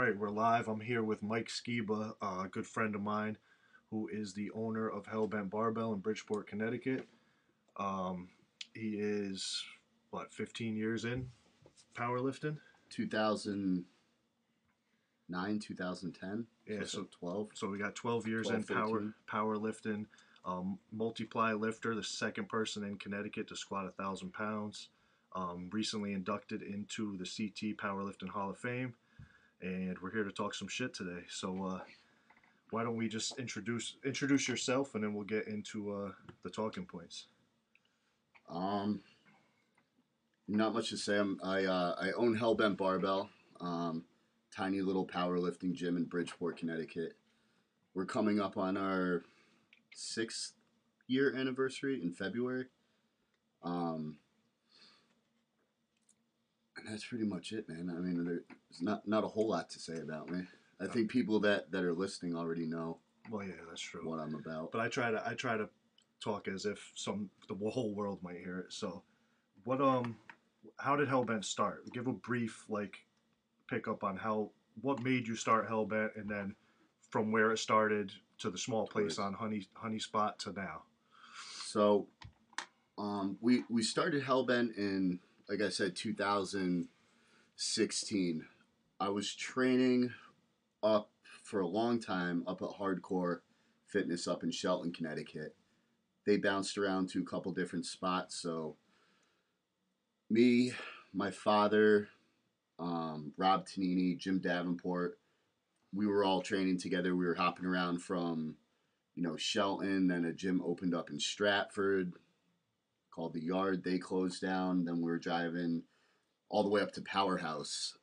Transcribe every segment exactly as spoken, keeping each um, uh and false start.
Alright, we're live. I'm here with Mike Skiba, a good friend of mine who is the owner of Hellbent Barbell in Bridgeport, Connecticut. Um, he is, what, fifteen years in powerlifting? two thousand nine, two thousand ten, yeah, so, so twelve. So we got twelve years twelve, in power, powerlifting. Um, multiply lifter, the second person in Connecticut to squat one thousand pounds. Um, recently inducted into the C T Powerlifting Hall of Fame. And we're here to talk some shit today. So uh, why don't we just introduce introduce yourself, and then we'll get into uh, the talking points. Um, not much to say. I'm, I uh, I own Hellbent Barbell, um, tiny little powerlifting gym in Bridgeport, Connecticut. We're coming up on our sixth year anniversary in February. Um. That's pretty much it, man. I mean, there's not not a whole lot to say about me. I think people that, that are listening already know. Well, yeah, that's true. What I'm about. But I try to I try to talk as if some the whole world might hear it. So, what um, how did Hellbent start? Give a brief like pick up on how what made you start Hellbent, and then from where it started to the small place on Honey Honey Spot to now. So, um, we we started Hellbent in, like I said, two thousand sixteen. I was training up for a long time up at Hardcore Fitness up in Shelton, Connecticut. They bounced around to a couple different spots. So me, my father, um, Rob Tanini, Jim Davenport, we were all training together. We were hopping around from, you know, Shelton. Then a gym opened up in Stratford called The Yard. They closed down. Then we were driving all the way up to Powerhouse,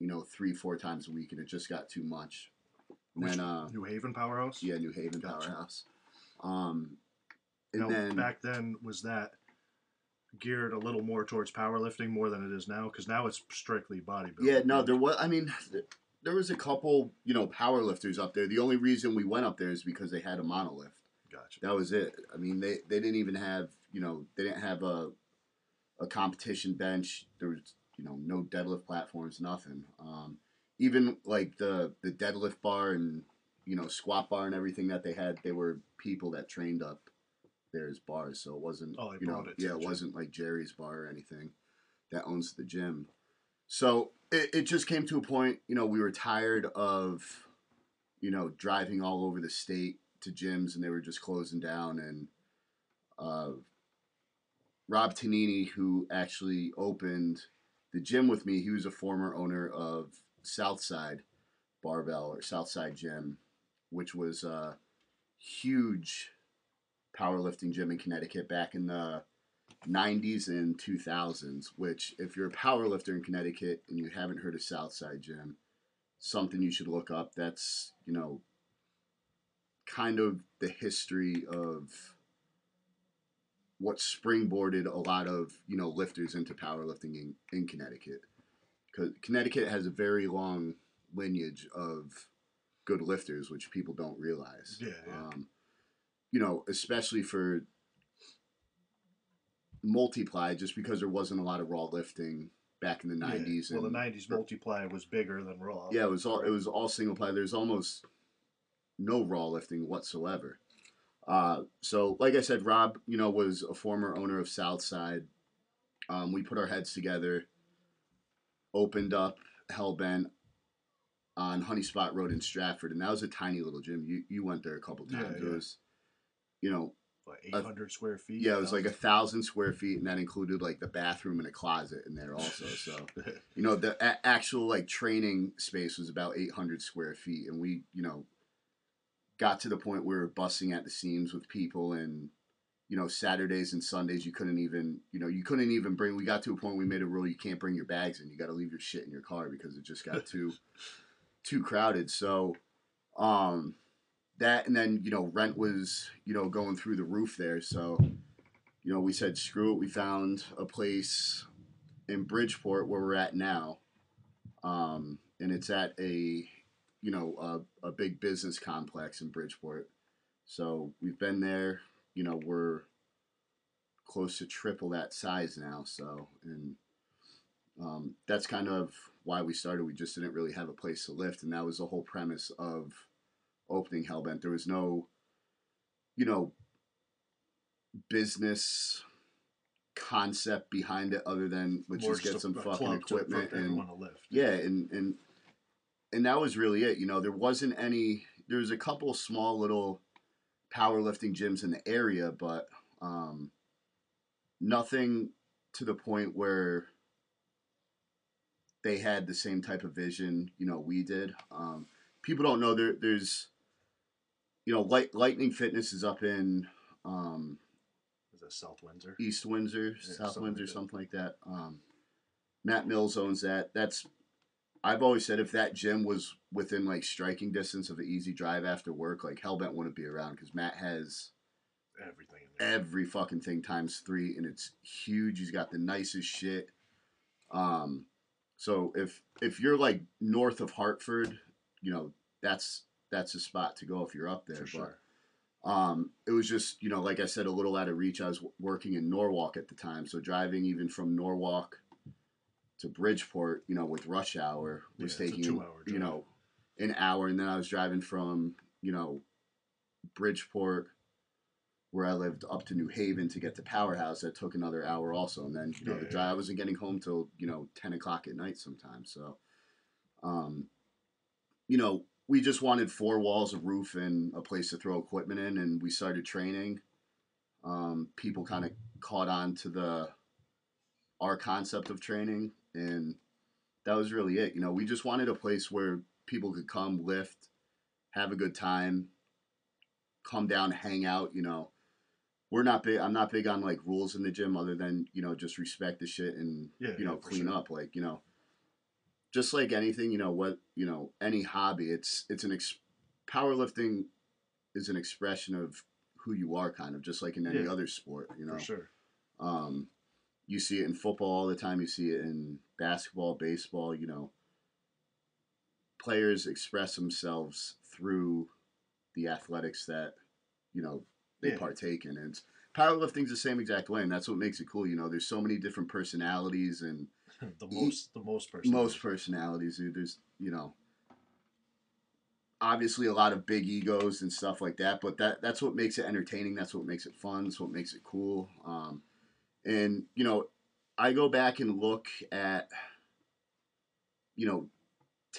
you know, three, four times a week, and it just got too much. And then, uh, New Haven Powerhouse? Yeah, New Haven gotcha. Powerhouse. Um, and now, then, back then, was that geared a little more towards powerlifting more than it is now? Because now it's strictly bodybuilding. Yeah, no, there was, I mean, there was a couple, you know, powerlifters up there. The only reason we went up there is because they had a monolift. Gotcha. That was it. I mean, they, they didn't even have, you know, they didn't have a a competition bench. There was, you know, no deadlift platforms, nothing. Um, even like the, the deadlift bar and, you know, squat bar and everything that they had, they were people that trained up there as bars. So it wasn't, oh, you know, it yeah, it gym. wasn't like Jerry's bar or anything that owns the gym. So it, it just came to a point, you know, we were tired of, you know, driving all over the state to gyms, and they were just closing down. And uh, Rob Tanini, who actually opened the gym with me, he was a former owner of Southside Barbell or Southside Gym, which was a huge powerlifting gym in Connecticut back in the nineties and two thousands, which if you're a powerlifter in Connecticut and you haven't heard of Southside Gym, something you should look up. That's, you know, kind of the history of what springboarded a lot of, you know, lifters into powerlifting in, in Connecticut. Because Connecticut has a very long lineage of good lifters, which people don't realize. Yeah, yeah. Um, you know, especially for multiply, just because there wasn't a lot of raw lifting back in the nineties. Yeah. Well, and the nineties multiply was bigger than raw. Yeah, it was all it was all single ply. There's almost no raw lifting whatsoever. Uh, so, like I said, Rob, you know, was a former owner of Southside. Um, we put our heads together, opened up Hellbent on Honey Spot Road in Stratford, and that was a tiny little gym. You you went there a couple times. Yeah, yeah. It was, you know, like eight hundred a, square feet. Yeah, it was like a thousand square feet, and that included like the bathroom and a closet in there also. So, you know, the a- actual like training space was about eight hundred square feet, and we, you know, got to the point where we were busting at the seams with people, and, you know, Saturdays and Sundays, you couldn't even, you know, you couldn't even bring, we got to a point we made a rule, you can't bring your bags in. You got to leave your shit in your car because it just got too, too crowded. So, um, that, and then, you know, rent was, you know, going through the roof there. So, you know, we said, screw it. We found a place in Bridgeport where we're at now. Um, and it's at a, you know, a, a big business complex in Bridgeport. So we've been there, you know, we're close to triple that size now. So, and um, that's kind of why we started. We just didn't really have a place to lift, and that was the whole premise of opening Hellbent. There was no, you know, business concept behind it other than let's just get some fucking equipment and lift. Yeah, and and and that was really it. You know, there wasn't any. There was a couple small little powerlifting gyms in the area, but um, nothing to the point where they had the same type of vision, you know, we did. Um, people don't know there. There's, you know, Light, Lightning Fitness is up in, um, is that South Windsor, East Windsor, yeah, South Windsor, good. Something like that. Um, Matt Mills owns that. That's, I've always said if that gym was within like striking distance of an easy drive after work, like Hellbent wouldn't be around because Matt has everything in there. Every fucking thing times three, and it's huge. He's got the nicest shit. Um, So if if you're like north of Hartford, you know, that's that's a spot to go if you're up there. For sure. But um, it was just, you know, like I said, a little out of reach. I was w- working in Norwalk at the time, so driving even from Norwalk to Bridgeport, you know, with rush hour was yeah, taking you know an hour, and then I was driving from you know Bridgeport, where I lived, up to New Haven to get to Powerhouse. That took another hour also. And then, you know, yeah, the drive, I wasn't getting home till, you know, ten o'clock at night sometimes. So, um, you know, we just wanted four walls, a roof, and a place to throw equipment in. And we started training. Um, people kind of caught on to the, our concept of training. And that was really it. You know, we just wanted a place where people could come, lift, have a good time, come down, hang out, you know. We're not big. I'm not big on like rules in the gym, other than you know just respect the shit and yeah, you know yeah, clean sure. up. Like you know, just like anything, you know what you know any hobby. It's it's an ex- powerlifting is an expression of who you are, kind of just like in any yeah, other sport. You know, for sure. Um, you see it in football all the time. You see it in basketball, baseball. You know, players express themselves through the athletics that you know. They yeah. partake in, and powerlifting's the same exact way, and that's what makes it cool. You know, there's so many different personalities, and the most, the most personalities. most personalities. Dude. There's, you know, obviously a lot of big egos and stuff like that, but that that's what makes it entertaining. That's what makes it fun. That's what makes it cool. Um, and you know, I go back and look at, you know,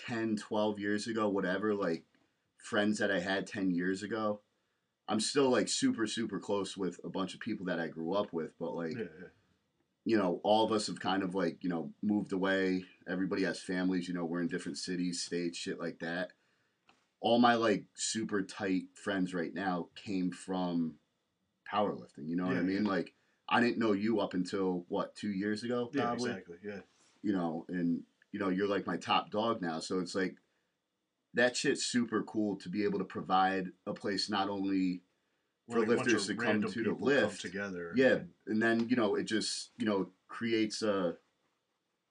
ten, twelve years ago, whatever, like friends that I had ten years ago. I'm still, like, super, super close with a bunch of people that I grew up with. But, like, yeah, yeah. you know, all of us have kind of, like, you know, moved away. Everybody has families. You know, we're in different cities, states, shit like that. All my, like, super tight friends right now came from powerlifting. You know yeah, what I mean? Yeah. Like, I didn't know you up until, what, two years ago? Probably. Yeah, exactly, yeah. You know, and, you know, you're, like, my top dog now. So it's, like, that shit's super cool to be able to provide a place not only for like lifters to come to to lift together. Yeah, and, and then you know it just you know creates a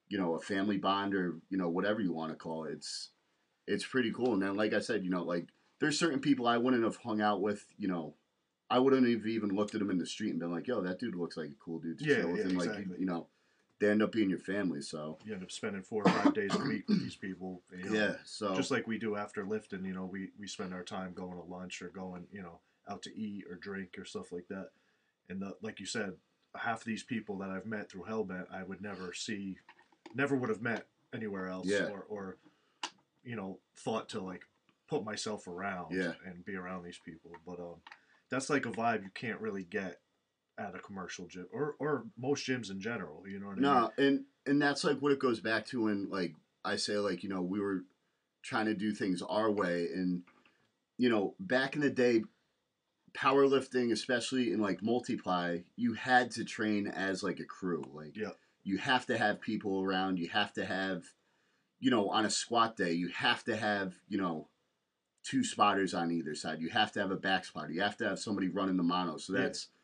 you know a family bond or you know whatever you want to call it. It's it's pretty cool. And then like I said, you know like there's certain people I wouldn't have hung out with. You know, I wouldn't have even looked at them in the street and been like, yo, that dude looks like a cool dude to yeah, chill with. Yeah, and like exactly. you, you know. They end up being your family, so you end up spending four or five days a week with these people. You know, yeah, so just like we do after lifting, you know, we we spend our time going to lunch or going, you know, out to eat or drink or stuff like that. And the, like you said, half of these people that I've met through Hellbent, I would never see, never would have met anywhere else, yeah. or or you know, thought to like put myself around yeah. and be around these people. But um, that's like a vibe you can't really get at a commercial gym or, or most gyms in general, you know what I no, mean? No, and, and that's like what it goes back to when like I say like, you know, we were trying to do things our way, and you know, back in the day, powerlifting, especially in like multiply, you had to train as like a crew. Like yeah. you have to have people around, you have to have, you know, on a squat day, you have to have, you know, two spotters on either side. You have to have a back spotter. You have to have somebody running the mono. So that's yeah.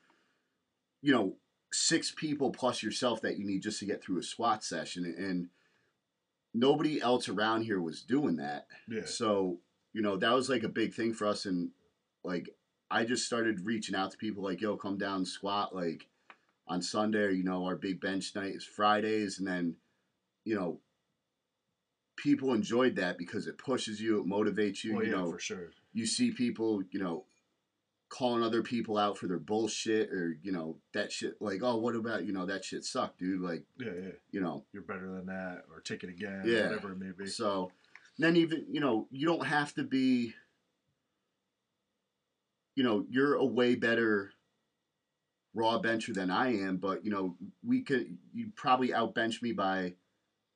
you know, six people plus yourself that you need just to get through a squat session, and nobody else around here was doing that. Yeah. So, you know, that was like a big thing for us. And like, I just started reaching out to people like, yo, come down and squat like on Sunday, or, you know, our big bench night is Fridays. And then, you know, people enjoyed that because it pushes you, it motivates you. Well, you yeah, know, for sure. You see people, you know, calling other people out for their bullshit or, you know, that shit. Like, oh, what about, you know, that shit sucked, dude. Like, yeah, yeah. You know. You're better than that, or take it again, yeah. whatever it may be. So, then even, you know, you don't have to be, you know, you're a way better raw bencher than I am, but, you know, we could, you probably outbench me by,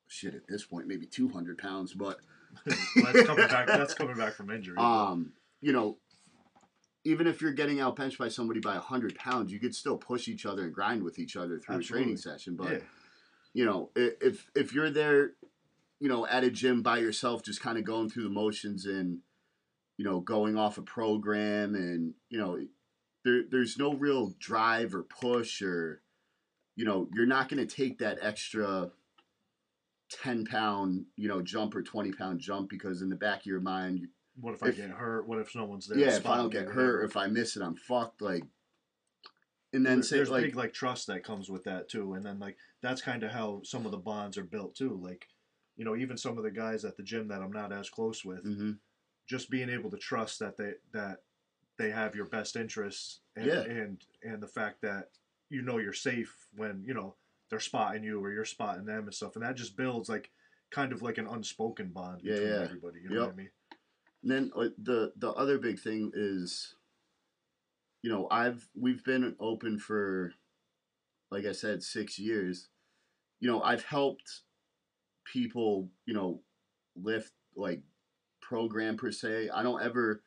shit, at this point, maybe two hundred pounds, but. Well, that's coming back, that's coming back from injury. Um, you know, even if you're getting outbenched by somebody by one hundred pounds, you could still push each other and grind with each other through Absolutely. a training session. But, yeah. you know, if if you're there, you know, at a gym by yourself, just kind of going through the motions and, you know, going off a program and, you know, there there's no real drive or push or, you know, you're not going to take that extra ten pound, you know, jump or twenty pound jump because in the back of your mind, you, what if I if, get hurt? What if no one's there? Yeah, if I don't get hurt, or if I miss it, I'm fucked. Like, and then there, say, there's like, big like trust that comes with that too. And then like that's kind of how some of the bonds are built too. Like, you know, even some of the guys at the gym that I'm not as close with, mm-hmm. just being able to trust that they that they have your best interests, and, yeah. and and the fact that you know you're safe when you know they're spotting you or you're spotting them and stuff, and that just builds like kind of like an unspoken bond between yeah, yeah. everybody. You know yep. what I mean? And then the the other big thing is, you know, I've we've been open for, like I said, six years. You know, I've helped people, you know, lift like program per se. I don't ever,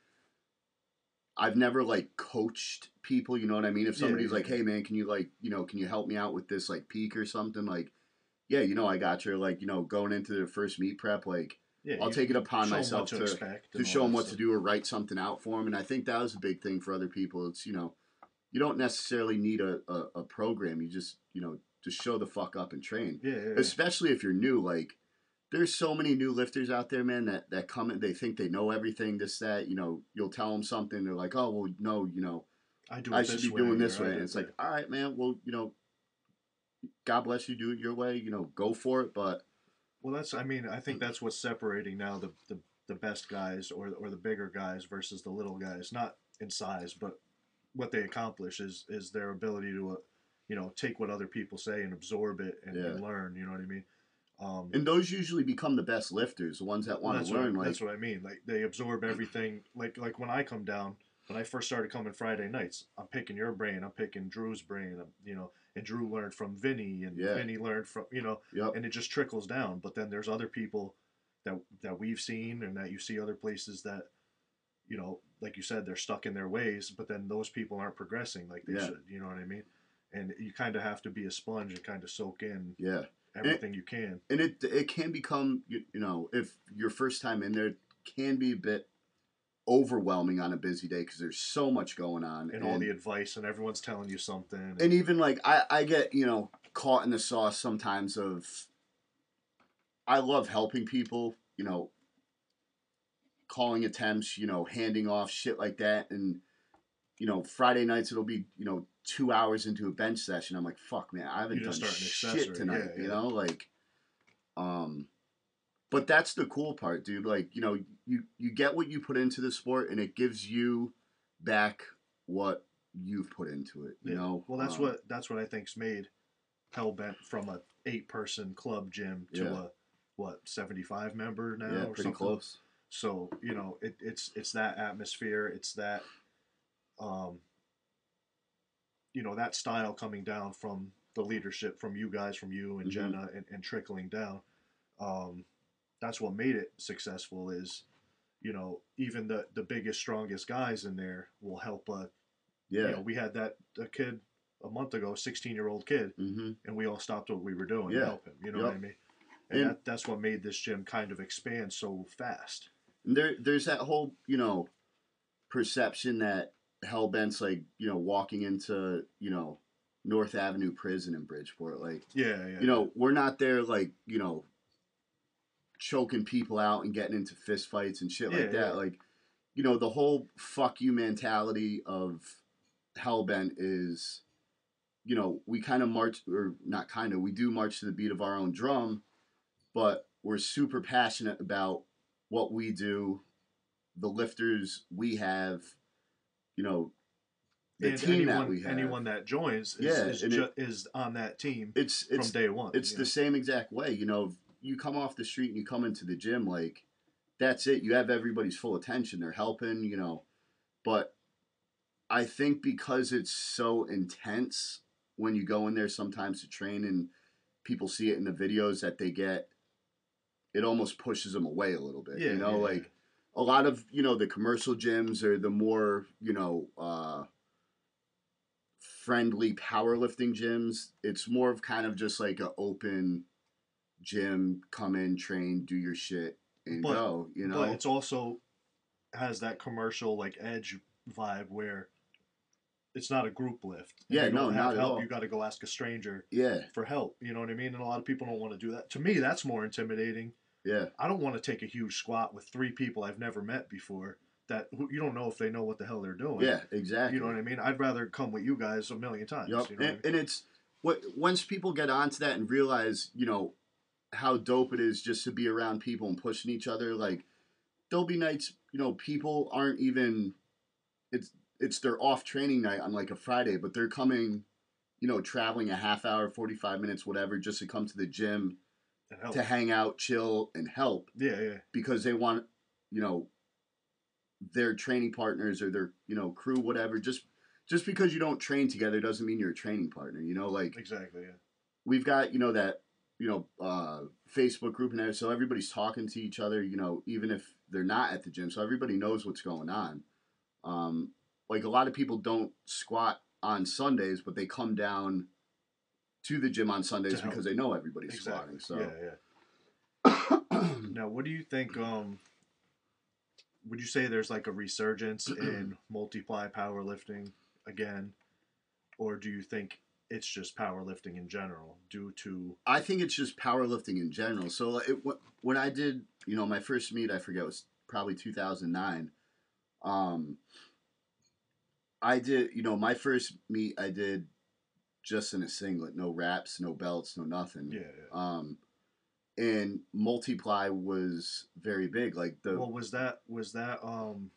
I've never like coached people. You know what I mean? If somebody's yeah, yeah, like, hey man, can you like, you know, can you help me out with this like peak or something? Like, yeah, you know, I got you. Like, you know, going into their first meet prep, like. Yeah, I'll take it upon myself to, to, to show them what to do or write something out for them. And I think that was a big thing for other people. It's, you know, you don't necessarily need a, a, a program. You just, you know, just show the fuck up and train. Yeah, yeah, especially yeah. if you're new. Like, there's so many new lifters out there, man, that, that come in. They think they know everything, this, that. You know, you'll tell them something. They're like, oh, well, no, you know, I, do I should be doing this way. And it's like, all right, man, well, you know, God bless you. Do it your way. You know, go for it. But. Well, that's, I mean, I think that's what's separating now the, the, the best guys or or the bigger guys versus the little guys, not in size, but what they accomplish is, is their ability to, uh, you know, take what other people say and absorb it and, yeah. and learn, you know what I mean? Um, and those usually become the best lifters, the ones that want to learn. What, like, that's what I mean. Like, they absorb everything. Like, like when I come down, when I first started coming Friday nights, I'm picking your brain, I'm picking Drew's brain, I'm, you know. And Drew learned from Vinny, and yeah. Vinny learned from, you know, yep. and it just trickles down. But then there's other people that that we've seen and that you see other places that, you know, like you said, they're stuck in their ways, but then those people aren't progressing like they yeah. should, you know what I mean? And you kind of have to be a sponge and kind of soak in yeah. everything it, you can. And it it can become, you, you know, if your first time in there, can be a bit overwhelming on a busy day because there's so much going on and, and all the advice and everyone's telling you something and, and even like I, I get you know caught in the sauce sometimes of I love helping people, you know, calling attempts, you know, handing off shit like that. And you know, Friday nights it'll be, you know, two hours into a bench session, I'm like, fuck man, I haven't done shit tonight. yeah, you yeah. know like um But that's the cool part, dude. Like, you know, you, you get what you put into the sport, and it gives you back what you've put into it, you yeah. know? Well, that's um, what that's what I think's made Hellbent from a eight-person club gym to yeah. a, what, seventy-five member now yeah, or pretty something? Close. So, you know, it, it's it's that atmosphere. It's that, um, you know, that style coming down from the leadership, from you guys, from you and mm-hmm. Jenna, and, and trickling down. Um That's what made it successful is, you know, even the, the biggest, strongest guys in there will help. Uh, yeah. You know, we had that a kid a month ago, sixteen-year-old kid, mm-hmm. and we all stopped what we were doing yeah. to help him. You know yep. what I mean? And, and that, that's what made this gym kind of expand so fast. And there, there's that whole, you know, perception that Hellbent's like, you know, walking into, you know, North Avenue Prison in Bridgeport. Like, yeah, yeah. you know, we're not there like, you know, choking people out and getting into fist fights and shit yeah, like that. Yeah. Like, you know, the whole fuck you mentality of Hellbent is, you know, we kind of march, or not kind of, we do march to the beat of our own drum, but we're super passionate about what we do, the lifters we have, you know, the and team anyone, that we have. Anyone that joins is, yeah, is, ju- it, is on that team it's, it's, from day one. It's the know? same exact way. You know, you come off the street and you come into the gym, like, that's it. You have everybody's full attention. They're helping, you know. But I think because it's so intense when you go in there sometimes to train and people see it in the videos that they get, it almost pushes them away a little bit. Yeah, you know, yeah, like yeah. a lot of, you know, the commercial gyms or the more, you know, uh, friendly powerlifting gyms, it's more of kind of just like an open gym, come in, train, do your shit, and but, go, you know? But it's also has that commercial, like, edge vibe where it's not a group lift. And yeah, no, not at help. all. You got to go ask a stranger yeah. for help. You know what I mean? And a lot of people don't want to do that. To me, that's more intimidating. Yeah. I don't want to take a huge squat with three people I've never met before that who, you don't know if they know what the hell they're doing. Yeah, exactly. You know what I mean? I'd rather come with you guys a million times. Yep. You know and, what I mean? And it's what once people get onto that and realize, you know, how dope it is just to be around people and pushing each other. Like, there'll be nights, you know, people aren't even it's it's their off training night on like a Friday, but they're coming, you know, traveling a half hour, forty-five minutes, whatever, just to come to the gym to hang out, chill, and help. Yeah, yeah. Because they want, you know, their training partners or their, you know, crew, whatever. Just just because you don't train together doesn't mean you're a training partner, you know, like. Exactly, yeah. We've got, you know, that, you know, uh, Facebook group and everything, so everybody's talking to each other, you know, even if they're not at the gym. So everybody knows what's going on. Um, like a lot of people don't squat on Sundays, but they come down to the gym on Sundays because they know everybody's exactly. squatting. So, yeah, yeah. Now, what do you think? Um, would you say there's like a resurgence in multiply powerlifting again, or do you think it's just powerlifting in general due to? I think it's just powerlifting in general. So, it, when I did, you know, my first meet, I forget, it was probably two thousand nine. Um, I did, you know, my first meet I did just in a singlet, no wraps, no belts, no nothing. Yeah. yeah. Um, and multiply was very big. Like the. Well, was that was that um,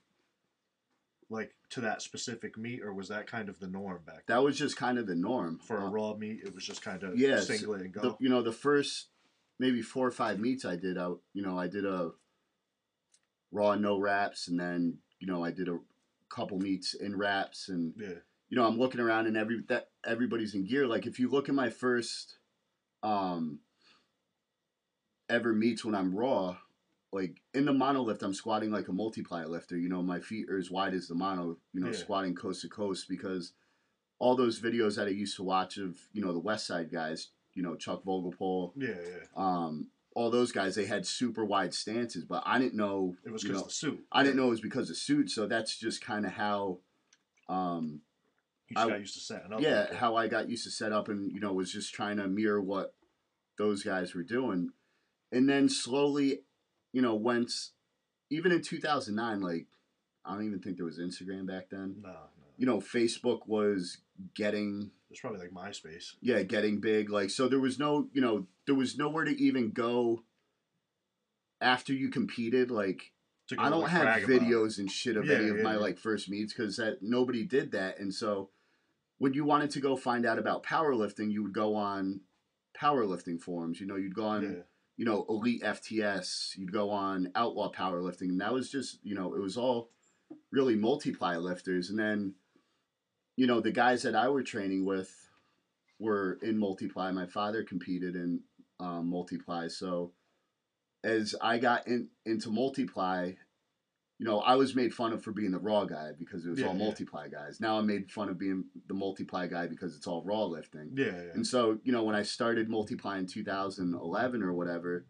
like to that specific meet, or was that kind of the norm back then? That was just kind of the norm for um, a raw meet. It was just kind of yeah, singlet and go. The, you know, the first maybe four or five meets I did, I you know I did a raw no wraps, and then you know I did a couple meets in wraps and yeah. you know I'm looking around and every that everybody's in gear. Like if you look at my first um ever meets when I'm raw, like in the mono lift I'm squatting like a multiply lifter, you know, my feet are as wide as the mono, you know, yeah. squatting coast to coast, because all those videos that I used to watch of, you know, the West Side guys, you know, Chuck Vogelpohl, yeah, yeah. um all those guys, they had super wide stances, but I didn't know it was because of the suit. I didn't know it was because of suit, so that's just kind of how um, you just I got used to setting up. Yeah, like how I got used to set up, and you know, was just trying to mirror what those guys were doing, and then slowly, you know, once even in two thousand nine, like I don't even think there was Instagram back then. No, no. You know, Facebook was getting. It's probably like MySpace. Yeah, getting big. Like, so there was no, you know, there was nowhere to even go after you competed. Like, I don't have videos and shit of yeah, any of yeah, my yeah. like first meets because that nobody did that. And so, when you wanted to go find out about powerlifting, you would go on powerlifting forums. You know, you'd go on, yeah. you know, Elite F T S. You'd go on Outlaw Powerlifting, and that was just, you know, it was all really multiply lifters, and then. You know, the guys that I were training with were in multiply. My father competed in um, multiply. So as I got in, into multiply, you know, I was made fun of for being the raw guy because it was yeah, all multiply yeah. guys. Now I'm made fun of being the multiply guy because it's all raw lifting. Yeah, yeah. And so, you know, when I started multiply in two thousand eleven or whatever,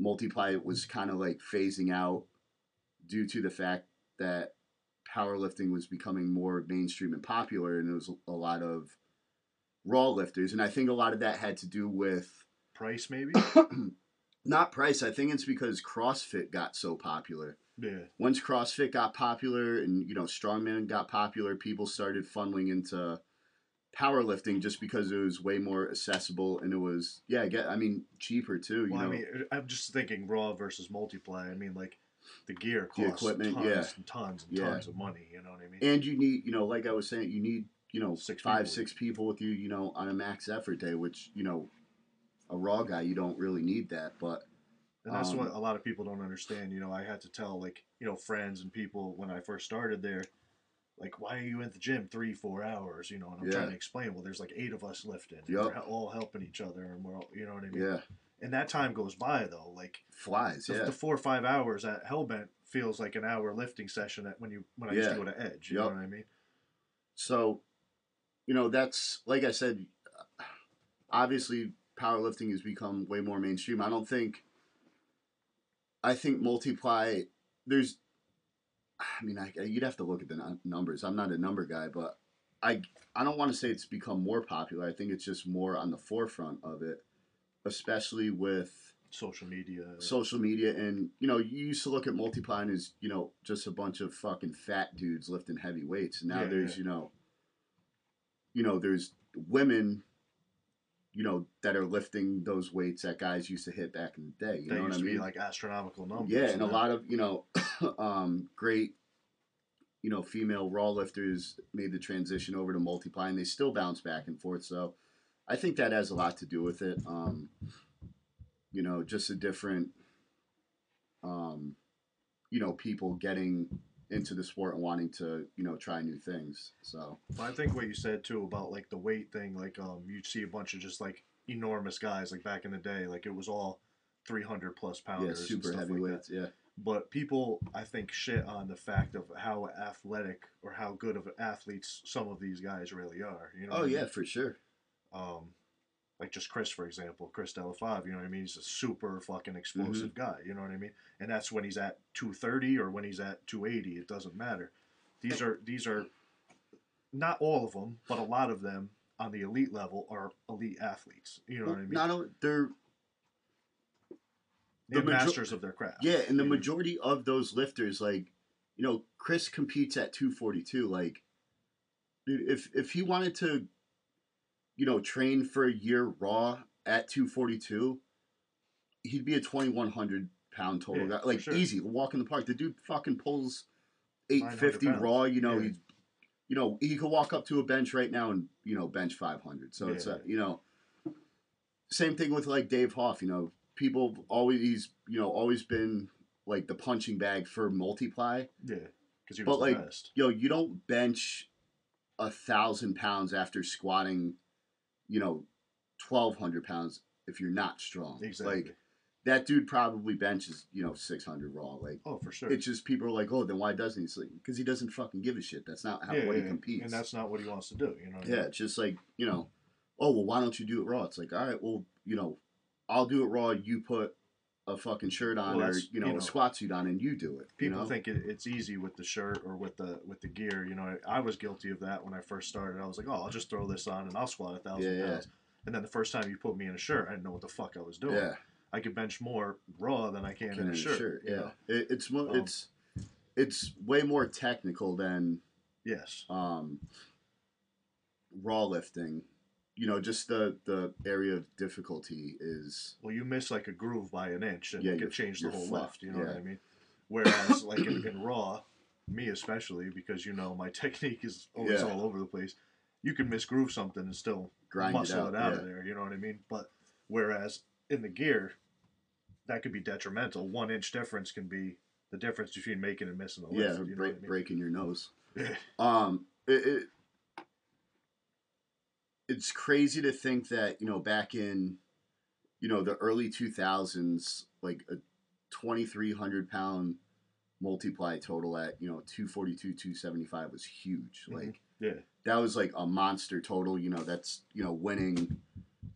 multiply was kind of like phasing out due to the fact that powerlifting was becoming more mainstream and popular, and it was a lot of raw lifters, and I think a lot of that had to do with price, maybe not price. I think it's because CrossFit got so popular. Yeah. Once CrossFit got popular, and you know, strongman got popular, people started funneling into powerlifting just because it was way more accessible, and it was, yeah, I, get, I mean, cheaper too. You well, know? I mean, I'm just thinking raw versus multiplay. I mean, like, the gear costs the equipment, tons, yeah. and tons and yeah. tons of money. You know what I mean? And you need, you know, like I was saying, you need, you know, six five, people. six people with you, you know, on a max effort day, which, you know, a raw guy, you don't really need that, but. And that's um, what a lot of people don't understand. You know, I had to tell, like, you know, friends and people when I first started there, like, why are you at the gym three, four hours? You know, and I'm yeah. trying to explain, well, there's like eight of us lifting. Yep. We're all helping each other, and we're all, you know what I mean? Yeah. And that time goes by, though. Like, flies, the, yeah. the four or five hours at Hellbent feels like an hour lifting session at when you when I yeah. used to go to Edge. You yep. know what I mean? So, you know, that's, like I said, obviously powerlifting has become way more mainstream. I don't think, I think multiply, there's, I mean, I, you'd have to look at the numbers. I'm not a number guy, but I, I don't want to say it's become more popular. I think it's just more on the forefront of it, especially with social media. Social media. And, you know, you used to look at multiplying as, you know, just a bunch of fucking fat dudes lifting heavy weights. And now yeah, there's, yeah. you know, you know, there's women, you know, that are lifting those weights that guys used to hit back in the day. You they know used what I mean? To be like astronomical numbers. Yeah, and now. a lot of, you know, um, great, you know, female raw lifters made the transition over to multiply, and they still bounce back and forth. So I think that has a lot to do with it. Um, you know, just a different, um, you know, people getting into the sport and wanting to, you know, try new things. So well, I think what you said too about like the weight thing, like um you'd see a bunch of just like enormous guys, like back in the day, like it was all three hundred plus pounders, yeah, super and stuff heavy like weights, that. yeah. But people, I think, shit on the fact of how athletic or how good of athletes some of these guys really are. You know? Oh yeah, I mean? for sure. Um, like just Chris, for example, Chris Delafove, you know what I mean? He's a super fucking explosive mm-hmm. guy, you know what I mean? And that's when he's at two thirty or when he's at two eighty, it doesn't matter. These are, these are not all of them, but a lot of them on the elite level are elite athletes, you know well, what I mean? Not only, they're they're the masters major- of their craft. Yeah, and the you majority know? of those lifters, like, you know, Chris competes at two forty-two, like, dude, if if he wanted to, you know, train for a year raw at two forty-two, he'd be a twenty-one hundred pound total yeah, guy. Like, sure. easy, walk in the park. The dude fucking pulls eight fifty raw, you know, yeah. he's, you know, he could walk up to a bench right now and, you know, bench five hundred. So yeah, it's, a, you know, same thing with like Dave Hoff, you know, people always, he's, you know, always been like the punching bag for multiply. Yeah. Cause he was but like, best. Yo, you don't bench a thousand pounds after squatting, you know, twelve hundred pounds if you're not strong. Exactly. Like, that dude probably benches, you know, six hundred raw. Like, oh, for sure. It's just people are like, oh, then why doesn't he sleep? Because he doesn't fucking give a shit. That's not how yeah, what yeah, he competes. And that's not what he wants to do, you know what I mean? Yeah, it's just like, you know, oh, well, why don't you do it raw? It's like, all right, well, you know, I'll do it raw. You put a fucking shirt on well, or, you know, you know, a squat suit on and you do it. People you know? think it, it's easy with the shirt or with the with the gear. You know, I, I was guilty of that when I first started. I was like, oh, I'll just throw this on and I'll squat a thousand yeah, pounds. Yeah. And then the first time you put me in a shirt, I didn't know what the fuck I was doing. Yeah. I could bench more raw than I can, can in a shirt. shirt yeah. You know? it, it's um, it's it's way more technical than yes. Um, raw lifting. You know, just the, the area of difficulty is... Well, you miss, like, a groove by an inch, and yeah, it could change the whole fucked. lift, you know yeah. what I mean? Whereas, like, in, in raw, me especially, because, you know, my technique is always yeah. all over the place, you can misgroove something and still grind muscle it out, it out yeah. of there, you know what I mean? But whereas in the gear, that could be detrimental. One inch difference can be the difference between making and missing the lift. Yeah, you know break, I mean? breaking your nose. um, it, it It's crazy to think that, you know, back in, you know, the early two thousands, like a twenty-three hundred pound multiply total at, you know, two forty-two, two seventy-five was huge. Mm-hmm. Like, yeah, that was like a monster total. You know, that's, you know, winning,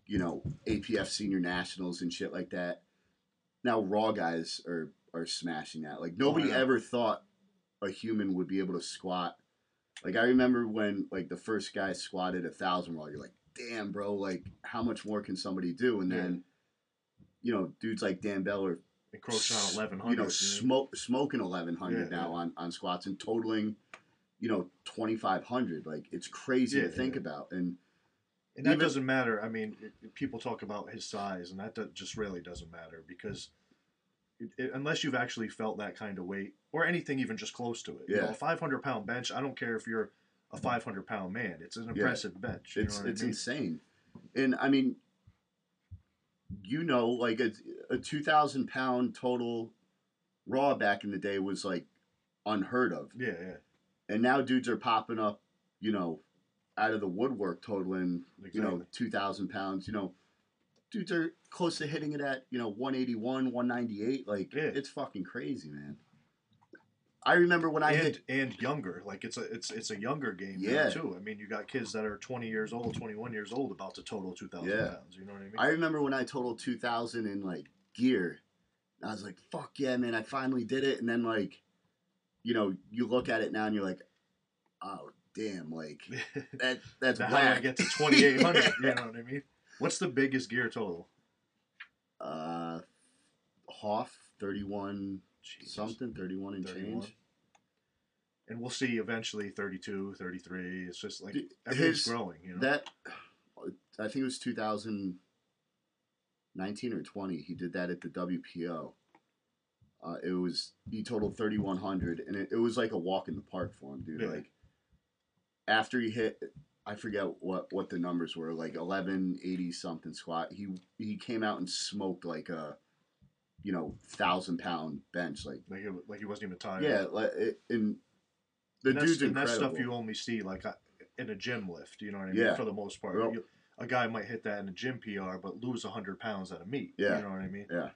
you know, A P F senior nationals and shit like that. Now raw guys are, are smashing that. Like nobody oh, ever thought a human would be able to squat. Like, I remember when, like, the first guy squatted a thousand raw, you're like, damn, bro, like, how much more can somebody do? And yeah. then, you know, dudes like Dan Bell are, encroaching on eleven hundred, you know, smoke, smoking eleven hundred yeah, now yeah. On, on squats and totaling, you know, twenty-five hundred. Like, it's crazy yeah, to think yeah. about. And And that even, doesn't matter. I mean, it, it, people talk about his size, and that do, just really doesn't matter because it, it, unless you've actually felt that kind of weight or anything even just close to it. Yeah. You know, a five hundred pound bench, I don't care if you're a five hundred pound man. It's an impressive yeah. bench. You it's know what it's I mean? Insane. And, I mean, you know, like a, a two thousand pound total raw back in the day was, like, unheard of. Yeah, yeah. And now dudes are popping up, you know, out of the woodwork totaling, exactly. you know, two thousand pounds, you know, dudes are close to hitting it at, you know, one eighty-one, one ninety-eight. Like, yeah. it's fucking crazy, man. I remember when I and, hit. And younger. Like, it's a it's it's a younger game, yeah. now too. I mean, you got kids that are twenty years old, twenty-one years old, about to total two thousand yeah. pounds. You know what I mean? I remember when I totaled two thousand in, like, gear. I was like, fuck yeah, man, I finally did it. And then, like, you know, you look at it now and you're like, oh, damn, like, that, that's whack. How I get to twenty-eight hundred, you know what I mean? What's the biggest gear total? Uh, Hoff, thirty-one Jeez. Something, thirty-one and thirty-one change. And we'll see eventually thirty-two, thirty-three. It's just like, everything's growing, you know? That, I think it was two thousand nineteen or twenty, he did that at the W P O. Uh, it was, he totaled thirty-one hundred, and it, it was like a walk in the park for him, dude. Yeah. Like, after he hit, I forget what, what the numbers were, like eleven eighty something squat. He he came out and smoked like a, you know, thousand pound bench, like like, it, like he wasn't even tired. Yeah, like it, and the and dude's and incredible. That stuff you only see like in a gym lift. You know what I mean? Yeah. For the most part, well, you, a guy might hit that in a gym P R, but lose a hundred pounds at a meet. Yeah, you know what I mean? Yeah.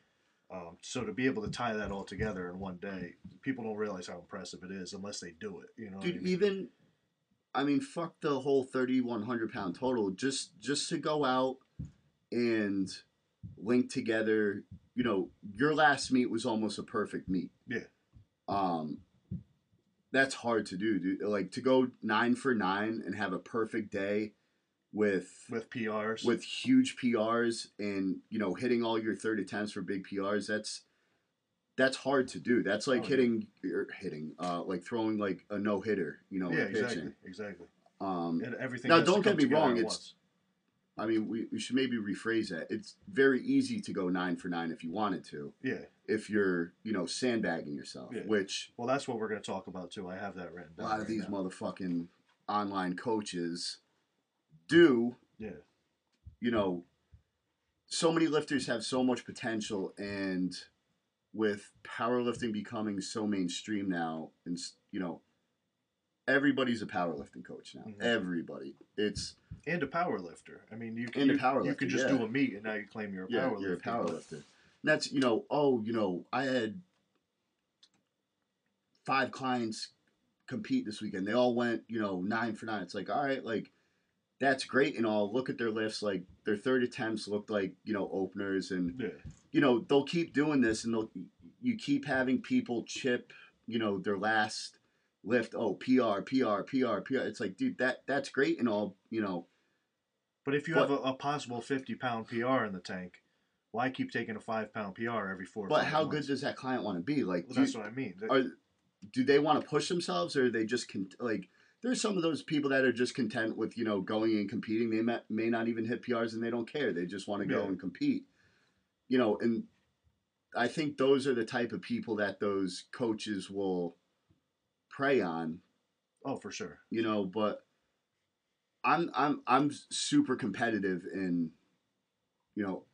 Um, so to be able to tie that all together in one day, people don't realize how impressive it is unless they do it. You know, dude, what I mean? Even, I mean, fuck the whole thirty-one hundred pound total. Just just to go out and link together. You know, your last meet was almost a perfect meet. Yeah. Um, that's hard to do, dude. Like to go nine for nine and have a perfect day. With with P Rs, with huge P Rs, and you know hitting all your third attempts for big P Rs, that's that's hard to do. That's like oh, hitting yeah. or hitting, uh, like throwing like a no hitter, you know. Yeah, exactly, pitching. exactly. Um, and everything. Now, don't get me wrong. It's, I mean, we, we should maybe rephrase that. It's very easy to go nine for nine if you wanted to. Yeah. If you're, you know, sandbagging yourself, yeah. which well, that's what we're going to talk about too. I have that written down. A lot of right these now. Motherfucking online coaches. Do yeah, you know, so many lifters have so much potential, and with powerlifting becoming so mainstream now, and you know, everybody's a powerlifting coach now. Mm-hmm. Everybody, it's and a powerlifter. I mean, you can you, you can just yeah. do a meet, and now you claim you're a yeah, powerlifter. You're a powerlifter. And that's you know, oh, you know, I had five clients compete this weekend. They all went, you know, nine for nine. It's like, all right, like. That's great and all. Look at their lifts. Like their third attempts looked like, you know, openers and, yeah. you know, they'll keep doing this and they'll, you keep having people chip, you know, their last lift. Oh, P R, P R, P R, P R. It's like, dude, that that's great and all, you know. But if you but, have a, a possible fifty pound P R in the tank, why keep taking a five pound P R every four? But how months? Good does that client want to be? Like, well, do, that's what I mean. Are, do they want to push themselves or are they just con- like, there's some of those people that are just content with, you know, going and competing. They may, may not even hit P Rs and they don't care. They just want to go yeah. and compete, you know, and I think those are the type of people that those coaches will prey on. Oh, for sure. You know, but I'm, I'm, I'm super competitive in, you know,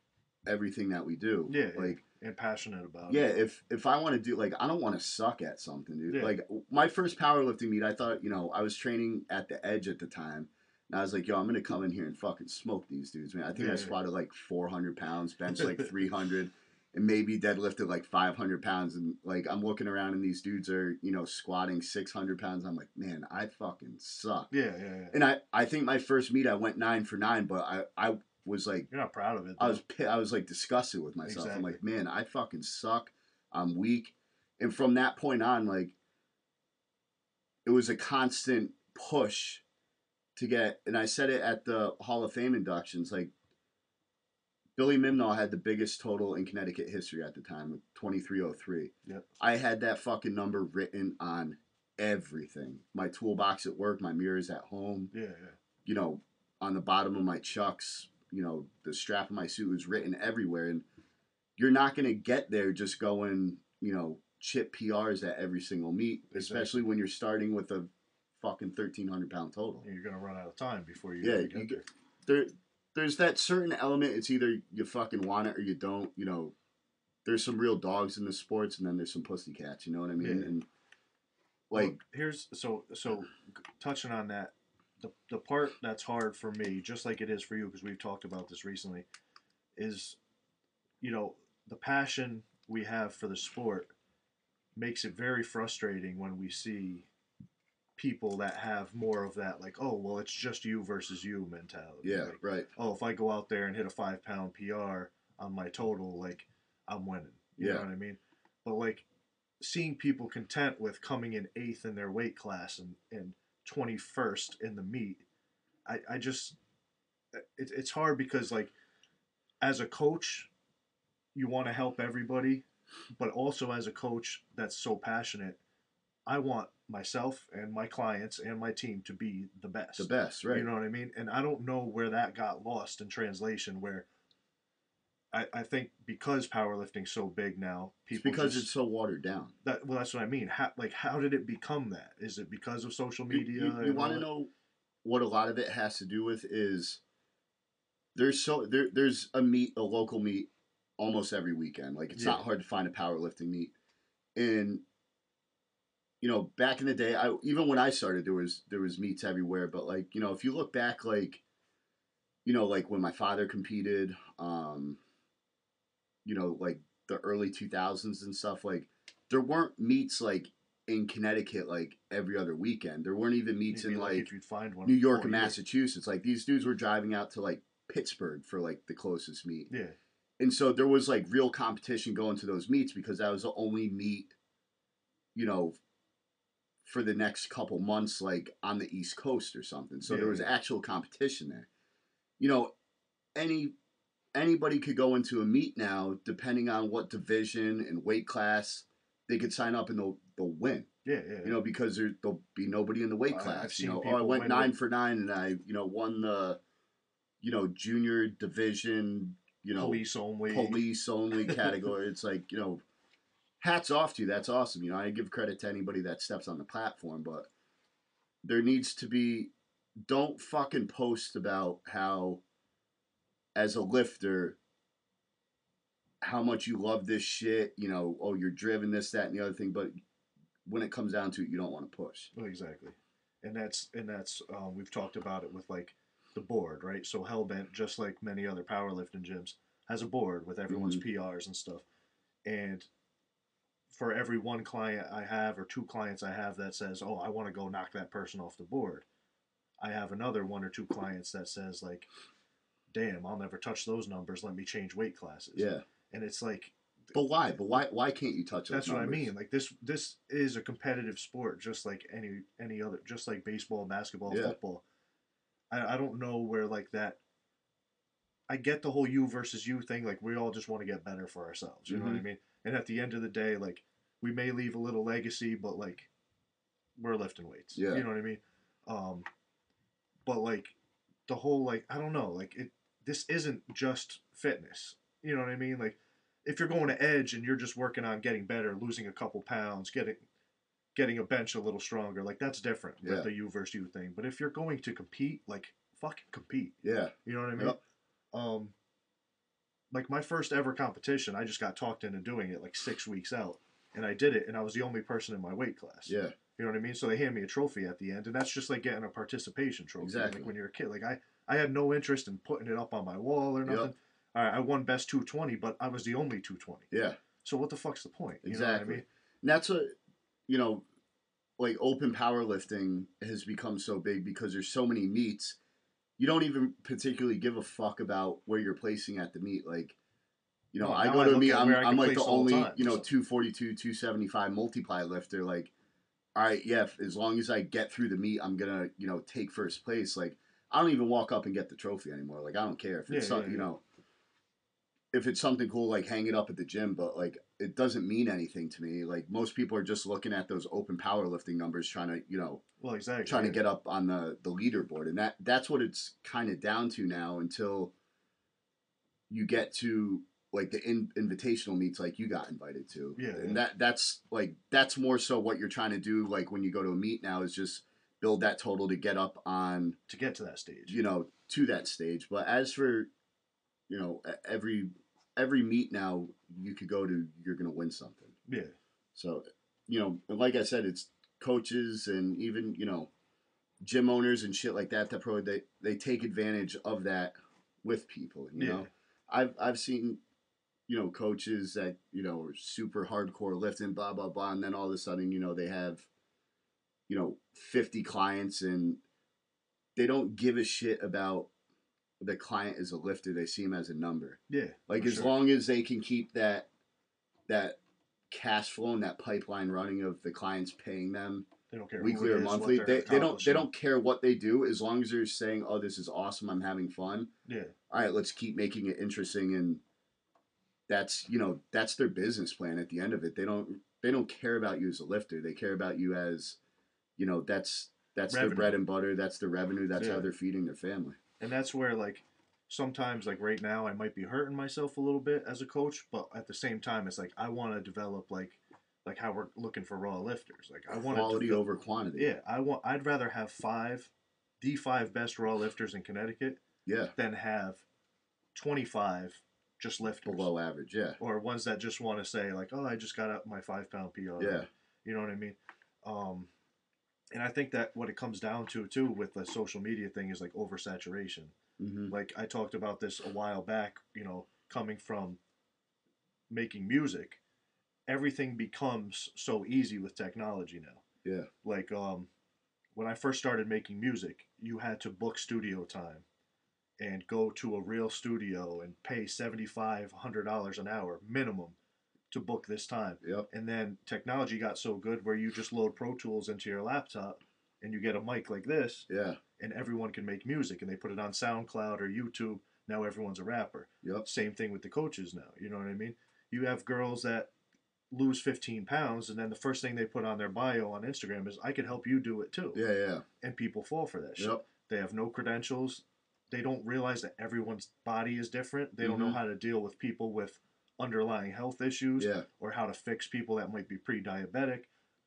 everything that we do. Yeah. Like, and passionate about yeah, it. Yeah, if if I want to do, like, I don't want to suck at something, dude. Yeah. Like, my first powerlifting meet, I thought, you know, I was training at the Edge at the time. And I was like, yo, I'm going to come in here and fucking smoke these dudes, man. I think yeah, I squatted, yeah. like, four hundred pounds, benched, like, three hundred, and maybe deadlifted, like, five hundred pounds. And, like, I'm looking around, and these dudes are, you know, squatting six hundred pounds. I'm like, man, I fucking suck. Yeah, yeah, yeah. And I, I think my first meet, I went nine for nine, but I... I was like, you're not proud of it. Though. I was, I was like disgusted with myself. Exactly. I'm like, man, I fucking suck. I'm weak. And from that point on, like, it was a constant push to get. And I said it at the Hall of Fame inductions. Like, Billy Mimnall had the biggest total in Connecticut history at the time, twenty-three oh three. Yep. I had that fucking number written on everything. My toolbox at work, my mirrors at home. Yeah, yeah. You know. on the bottom of my chucks, you know, the strap of my suit was written everywhere. And you're not going to get there just going, you know, chip P Rs at every single meet, especially when you're starting with a fucking thirteen hundred pound total. You're going to run out of time before you yeah, get you, there. there. There's that certain element. It's either you fucking want it or you don't, you know. There's some real dogs in the sports, and then there's some pussycats, you know what I mean? Yeah. And like, well, here's so so touching on that, the the part that's hard for me, just like it is for you, because we've talked about this recently, is, you know, the passion we have for the sport makes it very frustrating when we see people that have more of that, like, oh, well, it's just you versus you mentality. Yeah, like, right. Oh, if I go out there and hit a five pound P R on my total, like, I'm winning. You yeah. know what I mean? But, like, seeing people content with coming in eighth in their weight class and, and twenty-first in the meet, I, I just, it, it's hard because, like, as a coach, you want to help everybody, but also as a coach that's so passionate, I want myself and my clients and my team to be the best. The best, right. You know what I mean? And I don't know where that got lost in translation, where I, I think because powerlifting's so big now, people it's because just, it's so watered down. That, well, that's what I mean. How, like, how did it become that? Is it because of social media? You, you, you want to know what a lot of it has to do with is there's so there there's a meet, a local meet almost every weekend. Like, it's yeah. not hard to find a powerlifting meet. And, you know, back in the day, I even when I started, there was there was meets everywhere. But, like, you know, if you look back, like, you know, like when my father competed, um, you know, like the early two thousands and stuff, like there weren't meets like in Connecticut like every other weekend. There weren't even meets Maybe in like, like if you'd find one New York and Massachusetts. Like, these dudes were driving out to like Pittsburgh for like the closest meet. Yeah. And so there was like real competition going to those meets because that was the only meet, you know, for the next couple months, like on the East Coast or something. So yeah, there was yeah. actual competition there. You know, any... Anybody could go into a meet now, depending on what division and weight class, they could sign up and they'll, they'll win. Yeah, yeah. You know, because there, there'll be nobody in the weight I, class. I've you know, oh, I went nine with... for nine and I, you know, won the, you know, junior division, you know. Police only. Police only category. It's like, you know, hats off to you. That's awesome. You know, I give credit to anybody that steps on the platform, but there needs to be, don't fucking post about how, as a lifter, how much you love this shit, you know, oh, you're driven, this, that, and the other thing, but when it comes down to it, you don't want to push. Well, exactly. And that's, and that's um, we've talked about it with, like, the board, right? So Hellbent, just like many other powerlifting gyms, has a board with everyone's mm-hmm. P Rs and stuff. And for every one client I have or two clients I have that says, oh, I want to go knock that person off the board, I have another one or two clients that says, like, damn, I'll never touch those numbers. Let me change weight classes. Yeah. And it's like... But why? But why Why can't you touch those That's numbers? What I mean. Like, this This is a competitive sport, just like any any other... Just like baseball, basketball, yeah. football. I, I don't know where, like, that... I get the whole you versus you thing. Like, we all just want to get better for ourselves. You mm-hmm. know what I mean? And at the end of the day, like, we may leave a little legacy, but, like, we're lifting weights. Yeah. You know what I mean? Um, But, like, the whole, like, I don't know. Like, it... This isn't just fitness. You know what I mean? Like, if you're going to edge and you're just working on getting better, losing a couple pounds, getting getting a bench a little stronger, like, that's different with yeah. the you versus you thing. But if you're going to compete, like, fucking compete. Yeah. You know what I mean? Yep. Um, like, my first ever competition, I just got talked into doing it, like, six weeks out. And I did it, and I was the only person in my weight class. Yeah. You know what I mean? So they hand me a trophy at the end, and that's just like getting a participation trophy. Exactly. Like, when you're a kid. Like, I... I had no interest in putting it up on my wall or nothing. Yep. All right, I won best two twenty, but I was the only two twenty. Yeah. So what the fuck's the point? You exactly. know what I mean? And that's what, you know, like, open powerlifting has become so big because there's so many meets. You don't even particularly give a fuck about where you're placing at the meet. Like, you know, well, I go to I a meet, I'm, I'm like the only, the you know, two forty-two, two seventy-five multiply lifter. Like, all right, yeah, as long as I get through the meet, I'm going to, you know, take first place. Like, I don't even walk up and get the trophy anymore. Like, I don't care if it's, yeah, yeah, you yeah. know, if it's something cool, like hang it up at the gym, but like it doesn't mean anything to me. Like most people are just looking at those open powerlifting numbers, trying to, you know, well, exactly, trying to get up on the, the leaderboard. And that, that's what it's kind of down to now until you get to like the in, invitational meets like you got invited to. Yeah. And yeah. that that's like, that's more so what you're trying to do. Like when you go to a meet now is just build that total to get up on, to get to that stage, you know, to that stage. But as for, you know, every, Every meet now you could go to, you're going to win something. Yeah. So, you know, like I said, it's coaches and even, you know, gym owners and shit like that, that probably they, they take advantage of that with people, you yeah. know. I've I've seen, you know, coaches that, you know, are super hardcore lifting, blah, blah, blah, and then all of a sudden, you know, they have, you know, fifty clients and they don't give a shit about the client is a lifter, they see him as a number. Yeah. Like as sure. long as they can keep that that cash flow and that pipeline running of the clients paying them they don't care weekly or is, monthly. They they don't they don't care what they do as long as they're saying, oh, this is awesome, I'm having fun. Yeah. All right, let's keep making it interesting, and that's, you know, that's their business plan at the end of it. They don't they don't care about you as a lifter. They care about you as, you know, that's that's revenue. Their bread and butter, that's their revenue, that's yeah. how they're feeding their family. And that's where, like, sometimes, like, right now, I might be hurting myself a little bit as a coach, but at the same time, it's like, I want to develop, like, like how we're looking for raw lifters. Like, I want quality de- over quantity. Yeah, I want. I'd rather have five, the five best raw lifters in Connecticut, yeah, than have twenty-five just lifters below average, yeah, or ones that just want to say like, oh, I just got up my five-pound P R, yeah, you know what I mean. Um, And I think that what it comes down to, too, with the social media thing is, like, oversaturation. Mm-hmm. Like, I talked about this a while back, you know, coming from making music. Everything becomes so easy with technology now. Yeah. Like, um, when I first started making music, you had to book studio time and go to a real studio and pay seventy-five hundred dollars an hour minimum to book this time. Yep. And then technology got so good where you just load Pro Tools into your laptop and you get a mic like this. Yeah. And everyone can make music and they put it on SoundCloud or YouTube. Now everyone's a rapper. Yep. Same thing with the coaches now. You know what I mean? You have girls that lose fifteen pounds and then the first thing they put on their bio on Instagram is, I can help you do it too. Yeah, yeah. And people fall for that shit. Yep. They have no credentials. They don't realize that everyone's body is different. They mm-hmm. don't know how to deal with people with underlying health issues, yeah. or how to fix people that might be pre-diabetic,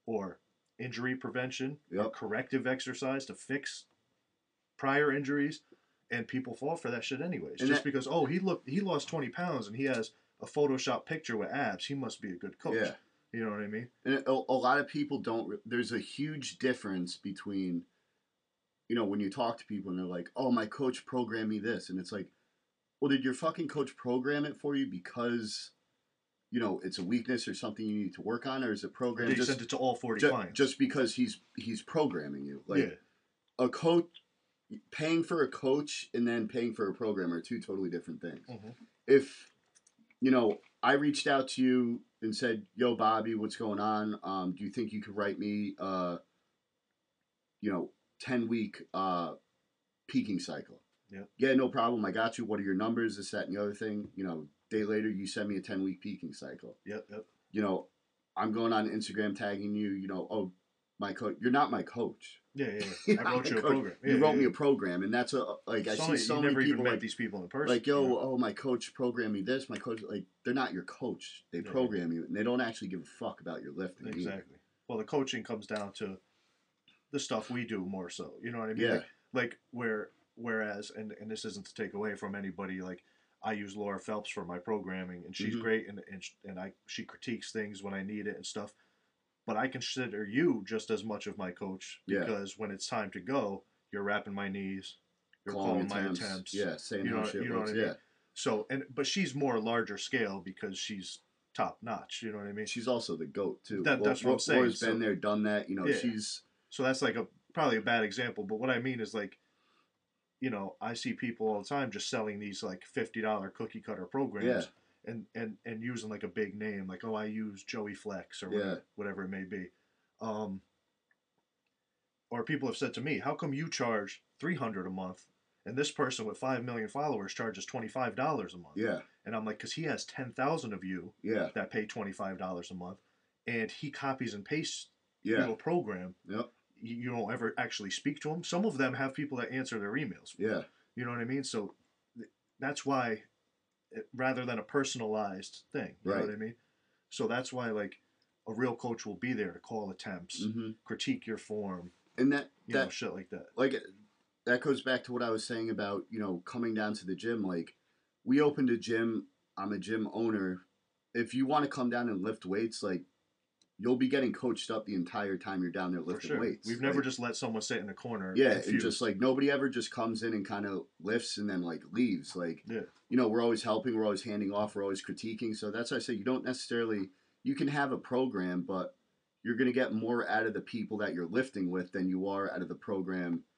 or injury prevention, yep. or corrective exercise to fix prior injuries, and people fall for that shit anyways. And just that, because, oh, he looked, he lost twenty pounds and he has a Photoshop picture with abs, he must be a good coach. Yeah. You know what I mean? And a, a lot of people don't, there's a huge difference between, you know, when you talk to people and they're like, oh, my coach programmed me this, and it's like, well, did your fucking coach program it for you because, you know, it's a weakness or something you need to work on? Or is it programmed? They just sent it to all forty ju- clients. Just because he's he's programming you. Like, yeah. a coach, paying for a coach and then paying for a programmer are two totally different things. Mm-hmm. If, you know, I reached out to you and said, yo, Bobby, what's going on? Um, do you think you could write me, uh, you know, ten-week uh, peaking cycle? Yeah. Yeah, no problem. I got you. What are your numbers? This, that, and the other thing. You know, day later, you send me a ten-week peaking cycle. Yep, yep. You know, I'm going on Instagram tagging you. You know, oh, my coach. You're not my coach. Yeah, yeah. yeah. I wrote you a coach. program. Yeah, you yeah, wrote yeah. me a program, and that's a like I so see many, so many never people even met like, these people in person. Like, yo, yeah. oh, my coach programmed me this. My coach, like, they're not your coach. They yeah, program yeah. you, and they don't actually give a fuck about your lifting. Exactly. Either. Well, the coaching comes down to the stuff we do more so. You know what I mean? Yeah. Like, like where. Whereas, and, and this isn't to take away from anybody, like, I use Laura Phelps for my programming, and she's mm-hmm. great, and and, and I, she critiques things when I need it and stuff, but I consider you just as much of my coach, because yeah. when it's time to go, you're wrapping my knees, you're calling, calling my attempts. attempts. Yeah, same you know, shit. You know works, what I mean? Yeah. So, and, but she's more larger scale because she's top-notch, you know what I mean? She's also the GOAT, too. That, well, that's what, what I'm saying. Laura's so, been there, done that, you know, yeah. she's... So that's, like, a probably a bad example, but what I mean is, like, you know, I see people all the time just selling these like fifty dollars cookie cutter programs yeah. and, and, and using like a big name, like, oh, I use Joey Flex or whatever, yeah. whatever it may be. Um, or people have said to me, how come you charge three hundred dollars a month And this person with five million followers charges twenty-five dollars a month. Yeah. And I'm like, because he has ten thousand of you yeah. that pay twenty-five dollars a month. And he copies and pastes yeah. your program. Yep. You, you don't ever actually speak to them. Some of them have people that answer their emails. Yeah. You know what I mean? So th- that's why, it, rather than a personalized thing, you right. know what I mean? So that's why, like, a real coach will be there to call attempts, mm-hmm. critique your form, and that, you that know, shit like that. Like, that goes back to what I was saying about, you know, coming down to the gym. Like, we opened a gym. I'm a gym owner. If you want to come down and lift weights, like, you'll be getting coached up the entire time you're down there lifting sure. weights. We've never like, just let someone sit in a corner. Yeah, confused. And just, like, nobody ever just comes in and kind of lifts and then, like, leaves. Like, yeah. you know, we're always helping. We're always handing off. We're always critiquing. So that's why I say you don't necessarily – you can have a program, but you're going to get more out of the people that you're lifting with than you are out of the program –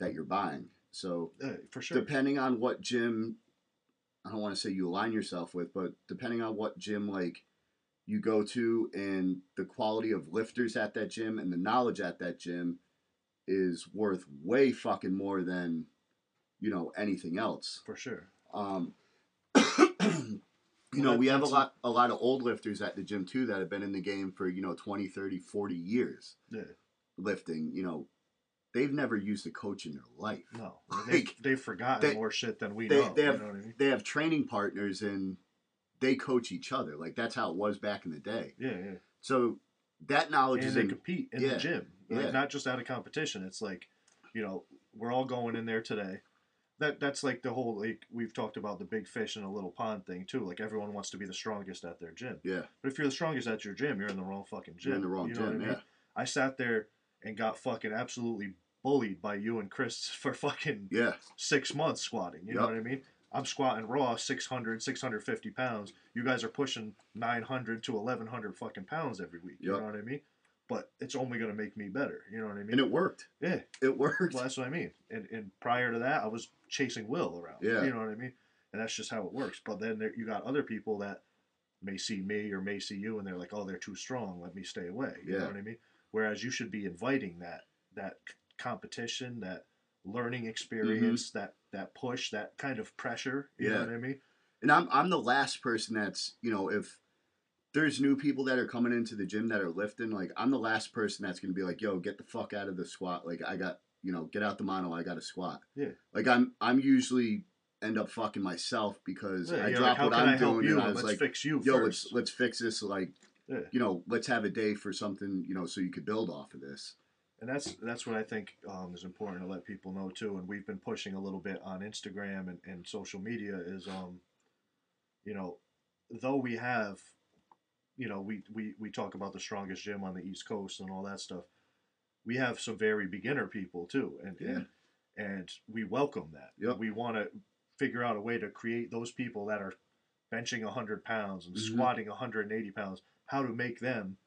that you're buying. So uh, for sure. depending on what gym, I don't want to say you align yourself with, but depending on what gym like you go to and the quality of lifters at that gym and the knowledge at that gym is worth way fucking more than, you know, anything else. For sure. Um, you know, we have a lot, a lot of old lifters at the gym too that have been in the game for, you know, twenty, thirty, forty years yeah. lifting, you know, they've never used a coach in their life. No. Like, they've, they've forgotten they, more shit than we they, know. They have, you know what I mean? They have training partners, and they coach each other. Like, that's how it was back in the day. Yeah, yeah. So, that knowledge and is... And they in, compete in yeah, the gym. Like, yeah. Not just out of competition. It's like, you know, we're all going in there today. That That's like the whole, like, we've talked about the big fish in a little pond thing, too. Like, everyone wants to be the strongest at their gym. Yeah. But if you're the strongest at your gym, you're in the wrong fucking gym. You're in the wrong you know gym, what I mean? Yeah. I sat there and got fucking absolutely bullied by you and Chris for fucking yeah. six months squatting. You yep. know what I mean? I'm squatting raw six hundred, six hundred fifty pounds. You guys are pushing nine hundred to eleven hundred fucking pounds every week. Yep. You know what I mean? But it's only going to make me better. You know what I mean? And it worked. Yeah. It worked. Well, that's what I mean. And, and prior to that, I was chasing Will around. Yeah. You know what I mean? And that's just how it works. But then there, you got other people that may see me or may see you and they're like, oh, they're too strong. Let me stay away. You yeah. know what I mean? Whereas you should be inviting that that competition, that learning experience, mm-hmm. that, that push, that kind of pressure. You yeah. know what I mean? And I'm I'm the last person that's, you know, if there's new people that are coming into the gym that are lifting, like, I'm the last person that's going to be like, yo, get the fuck out of the squat. Like, I got, you know, get out the mono, I got to squat. Yeah. Like, I'm I'm usually end up fucking myself because yeah, I dropped like, what I'm I doing and I was let's like, fix you yo, first. let's let's fix this, like, yeah. you know, let's have a day for something, you know, so you could build off of this. And that's that's what I think um, is important to let people know, too. And we've been pushing a little bit on Instagram and, and social media is, um, you know, though we have, you know, we, we, we talk about the strongest gym on the East Coast and all that stuff. We have some very beginner people, too. And yeah. and, and we welcome that. Yep. We want to figure out a way to create those people that are benching one hundred pounds and mm-hmm. squatting one hundred eighty pounds. How to make them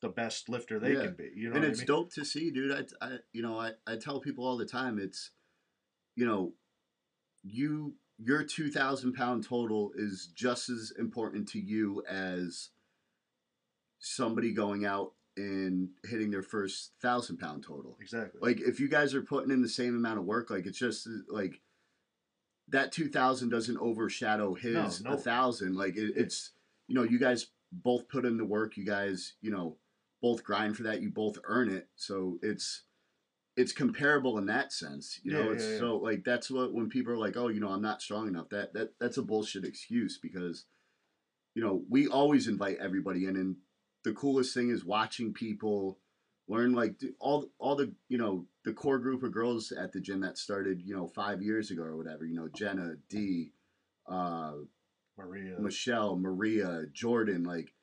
the best lifter they yeah. can be. You know, and what it's I mean? Dope to see, dude. I, I, you know, I, I tell people all the time, it's, you know, you, your two thousand pound total is just as important to you as somebody going out and hitting their first thousand pound total. Exactly. Like, if you guys are putting in the same amount of work, like, it's just like that two thousand doesn't overshadow his no, no. one thousand. Like it, it's, you know, you guys both put in the work, you guys, you know, both grind for that, you both earn it. So it's it's comparable in that sense. You know, yeah, it's yeah, yeah. so like that's what when people are like, oh, you know, I'm not strong enough, that that that's a bullshit excuse because, you know, we always invite everybody in, and the coolest thing is watching people learn, like all all the, you know, the core group of girls at the gym that started, you know, five years ago or whatever, you know, Jenna, D, uh Maria, Michelle, Maria, Jordan, like,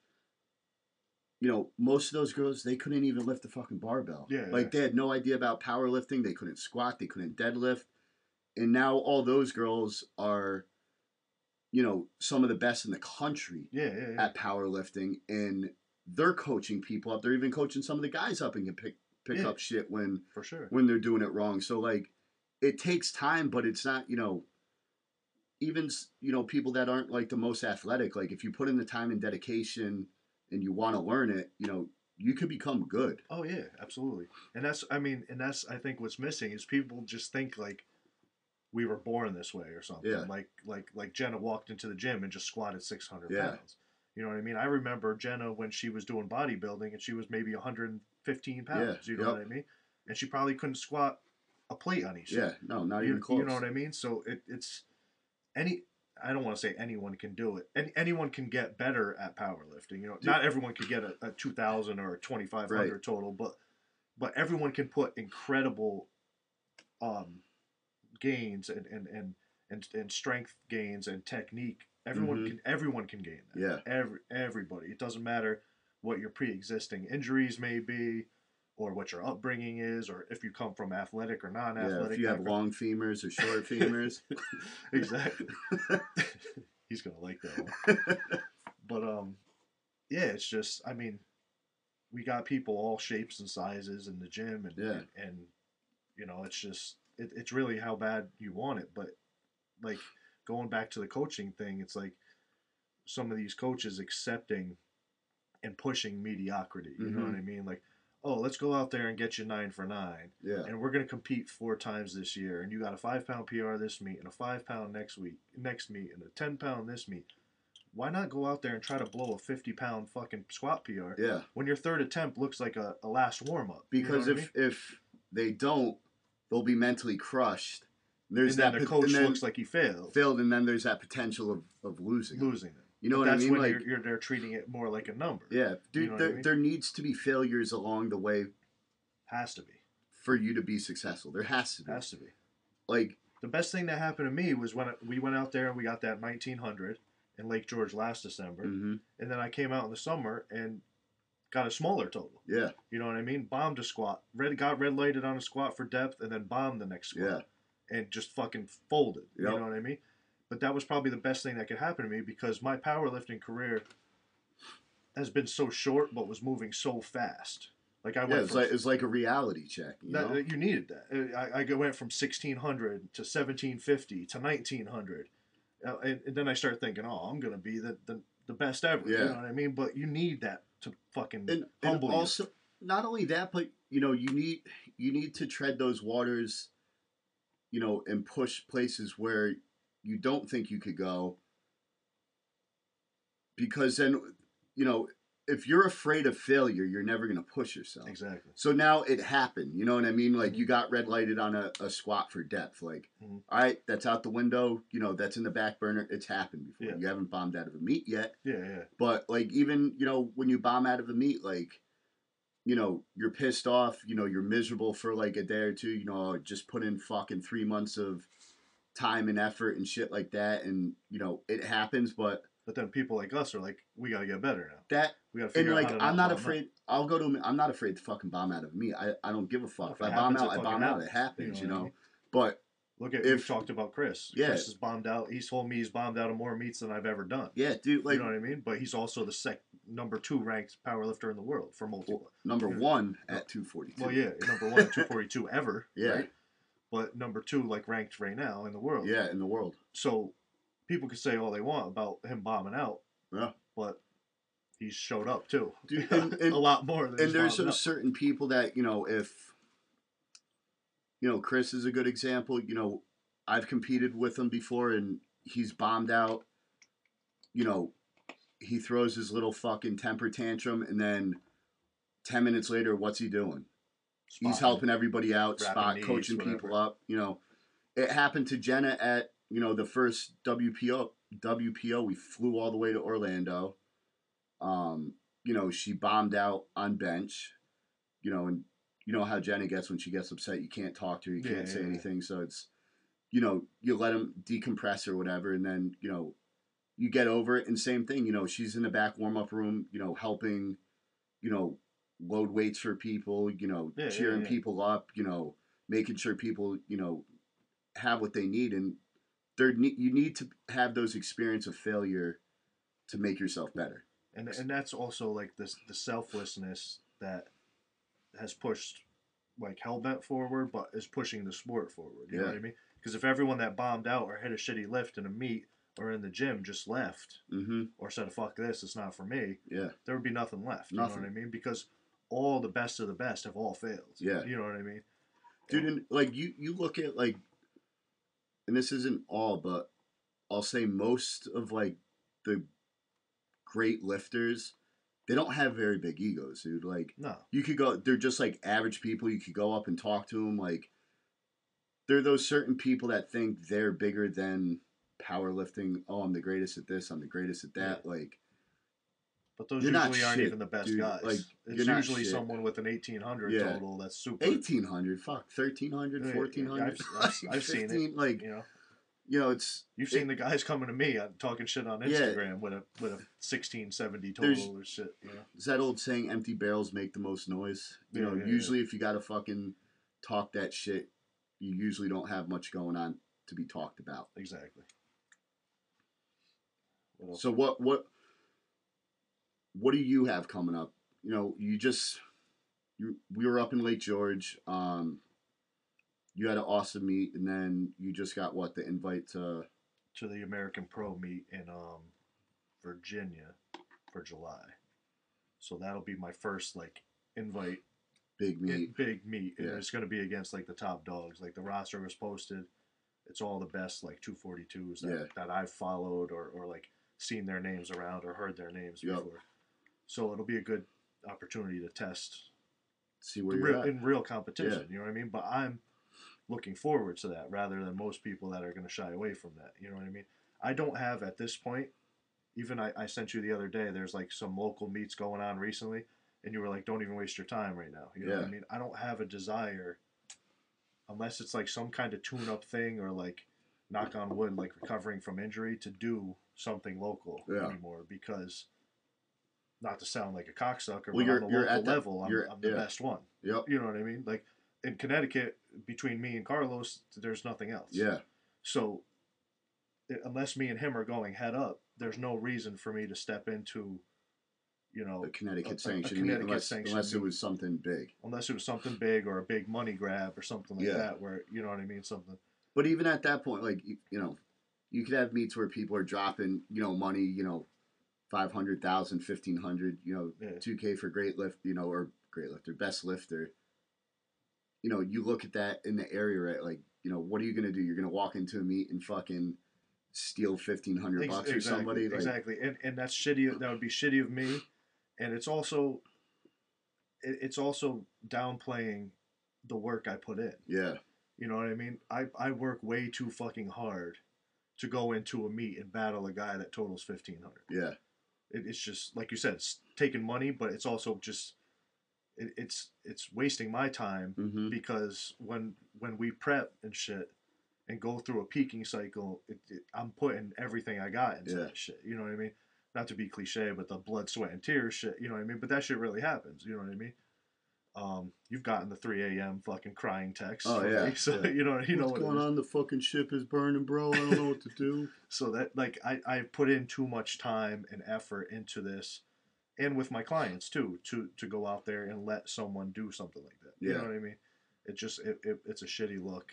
you know, most of those girls, they couldn't even lift the fucking barbell. Yeah, like yeah. they had no idea about powerlifting. They couldn't squat. They couldn't deadlift. And now all those girls are, you know, some of the best in the country yeah, yeah, yeah. at powerlifting. And they're coaching people up. They're even coaching some of the guys up and can pick pick yeah. up shit when for sure when they're doing it wrong. So like, it takes time, but it's not, you know. Even, you know, people that aren't, like, the most athletic, like, if you put in the time and dedication and you want to learn it, you know, you could become good. Oh, yeah, absolutely. And that's, I mean, and that's, I think, what's missing is people just think, like, we were born this way or something. Yeah. Like like like Jenna walked into the gym and just squatted six hundred yeah. pounds. You know what I mean? I remember Jenna when she was doing bodybuilding and she was maybe one hundred fifteen pounds. Yeah. You know yep. what I mean? And she probably couldn't squat a plate on each. Yeah, no, not you, even close. You know what I mean? So it, it's any. I don't want to say anyone can do it. Any, anyone can get better at powerlifting. You know, Dude. not everyone could get a, a two thousand or a twenty-five hundred right. total, but but everyone can put incredible um, gains and and, and and and strength gains and technique. Everyone mm-hmm. can everyone can gain that. Yeah. Every everybody. It doesn't matter what your pre-existing injuries may be, or what your upbringing is, or if you come from athletic or non-athletic. Yeah, if you have long femurs or short femurs. Exactly. He's going to like that one. But, um, yeah, it's just, I mean, we got people all shapes and sizes in the gym. And, yeah. and, and you know, it's just, it, it's really how bad you want it. But, like, going back to the coaching thing, it's like some of these coaches accepting and pushing mediocrity. You mm-hmm. know what I mean? Like, oh, let's go out there and get you nine for nine. Yeah. And we're going to compete four times this year. And you got a five-pound P R this meet and a five-pound next week, next meet and a ten-pound this meet. Why not go out there and try to blow a fifty-pound fucking squat P R yeah. when your third attempt looks like a, a last warm-up? Because you know if, I mean? if they don't, they'll be mentally crushed. There's and then that the coach then looks like he failed. Failed, and then there's that potential of, of losing. Losing them. You know but what I mean? That's when like, you're, you're, they're treating it more like a number. Yeah. Dude, you know there, I mean? there needs to be failures along the way. Has to be. For you to be successful. There has to be. Has to be. Like, the best thing that happened to me was when we went out there and we got that nineteen hundred in Lake George last December. Mm-hmm. And then I came out in the summer and got a smaller total. Yeah. You know what I mean? Bombed a squat. Red, got red-lighted on a squat for depth and then bombed the next squat. Yeah. And just fucking folded. Yep. You know what I mean? But that was probably the best thing that could happen to me because my powerlifting career has been so short, but was moving so fast. Like I went, yeah, it's like it's like a reality check. You, that, know? you needed that. I, I went from sixteen hundred to seventeen fifty to nineteen hundred, uh, and, and then I start thinking, oh, I'm gonna be the the, the best ever. Yeah. You know what I mean? But you need that to fucking and, humble and also, you. Not only that, but you know, you need you need to tread those waters, you know, and push places where you don't think you could go, because then, you know, if you're afraid of failure, you're never going to push yourself. Exactly. So now it happened. You know what I mean? Like mm-hmm. you got red lighted on a, a squat for depth. Like, mm-hmm. all right, that's out the window. You know, that's in the back burner. It's happened before. Yeah. You haven't bombed out of a meet yet. Yeah, yeah. But like, even, you know, when you bomb out of a meet, like, you know, you're pissed off, you know, you're miserable for like a day or two, you know, just put in fucking three months of time and effort and shit like that, and you know it happens, but but then people like us are like, we gotta get better now. That we gotta figure and like out I'm not afraid. Out. I'll go to. I'm not afraid to fucking bomb out of me. I, I don't give a fuck. If, if I happens, bomb out, I bomb out. out. It happens, you know. You know? I mean? But look at if, we've talked about Chris. Yeah, Chris is bombed out. He's told me he's bombed out of more meets than I've ever done. Yeah, dude. Like, you know what I mean? But he's also the sec number two ranked powerlifter in the world for multiple. Well, number you know? one at two forty-two. Well, yeah, number one at two forty-two ever. Yeah. Right? But number two, like, ranked right now in the world. Yeah, in the world. So people can say all they want about him bombing out. Yeah. But he's showed up, too. Dude, and, and, a lot more than And there's some up. certain people that, you know, if, you know, Chris is a good example. You know, I've competed with him before, and he's bombed out. You know, he throws his little fucking temper tantrum, and then ten minutes later, what's he doing? Spot. He's helping everybody out, Rapping spot, knees, coaching whatever. people up. You know, it happened to Jenna at, you know, the first W P O. W P O, we flew all the way to Orlando. Um, you know, she bombed out on bench. You know, and you know how Jenna gets when she gets upset. You can't talk to her. You yeah, can't yeah, say yeah. anything. So it's, you know, you let them decompress or whatever. And then, you know, you get over it. And same thing, you know, she's in the back warm-up room, you know, helping, you know, load weights for people, you know, yeah, cheering yeah, yeah. people up, you know, making sure people, you know, have what they need. And there, you need to have those experience of failure to make yourself better. And and that's also like this the selflessness that has pushed like Hellbent forward, but is pushing the sport forward. You yeah. know what I mean? Because if everyone that bombed out or hit a shitty lift in a meet or in the gym just left mm-hmm. or said, fuck this, it's not for me. Yeah. There would be nothing left. Nothing. You know what I mean? Because all the best of the best have all failed. Yeah. You know what I mean? Dude, and, and like you, you look at like and this isn't all, but I'll say most of like the great lifters, they don't have very big egos, dude. Like, no. You could go, they're just like average people. You could go up and talk to them. Like, they're those certain people that think they're bigger than powerlifting. Oh, I'm the greatest at this. I'm the greatest at that. Yeah. Like, but those usually aren't shit, even the best dude. Guys. Like, it's usually shit. Someone with an eighteen hundred yeah. total that's super. eighteen hundred, fuck. thirteen hundred, yeah, fourteen hundred. Yeah, I've, I've, I've fifteen, seen it. Like, you know, you know it's. You've seen it, the guys coming to me I'm talking shit on Instagram yeah, with a with a sixteen seventy total or shit. You know? It's that old saying, empty barrels make the most noise. You yeah, know, yeah, usually yeah. if you got to fucking talk that shit, you usually don't have much going on to be talked about. Exactly. Well, so what what... what do you have coming up? You know, you just, you, we were up in Lake George. Um, you had an awesome meet, and then you just got what, the invite to to the American Pro meet in um, Virginia for July. So that'll be my first like invite, big meet, in, big meet, and yeah. it's going to be against like the top dogs. Like the roster was posted. It's all the best like two forty-twos that yeah. that I've followed or or like seen their names around or heard their names yep. before. So it'll be a good opportunity to test, see where you're real, at. In real competition. Yeah. You know what I mean? But I'm looking forward to that rather than most people that are going to shy away from that. You know what I mean? I don't have at this point, even I, I sent you the other day, there's like some local meets going on recently, and you were like, don't even waste your time right now. You know yeah. what I mean? I don't have a desire, unless it's like some kind of tune-up thing or like, knock on wood, like recovering from injury, to do something local yeah. anymore because... Not to sound like a cocksucker, well, but on the local at that, level, I'm, I'm the yeah. best one. Yep. You know what I mean? Like, in Connecticut, between me and Carlos, there's nothing else. Yeah. So, unless me and him are going head up, there's no reason for me to step into, you know... The Connecticut a, sanction. A Connecticut unless, sanction. Unless it was something big. Unless it was something big or a big money grab or something like yeah. that where, you know what I mean, something... But even at that point, like, you, you know, you could have meets where people are dropping, you know, money, you know, five hundred thousand, fifteen hundred, you know, yeah. two K for great lift, you know, or great lifter, best lifter. You know, you look at that in the area, right? Like, you know, what are you going to do? You're going to walk into a meet and fucking steal fifteen hundred Ex- bucks exactly, or somebody? Like, exactly. And and that's shitty. That would be shitty of me. And it's also, it's also downplaying the work I put in. Yeah. You know what I mean? I, I work way too fucking hard to go into a meet and battle a guy that totals fifteen hundred. Yeah. It's just, like you said, it's taking money, but it's also just, it, it's it's wasting my time mm-hmm. because when when we prep and shit and go through a peaking cycle, it, it, I'm putting everything I got into yeah. that shit. You know what I mean? Not to be cliche, but the blood, sweat, and tears shit, you know what I mean? But that shit really happens, you know what I mean? Um, you've gotten the three a.m. fucking crying text. Oh, yeah. Me, so, yeah. you know, you What's know what going on? The fucking ship is burning, bro. I don't know what to do. So that, like, I, I put in too much time and effort into this and with my clients, too, to, to go out there and let someone do something like that. You yeah. know what I mean? It just, it, it it's a shitty look.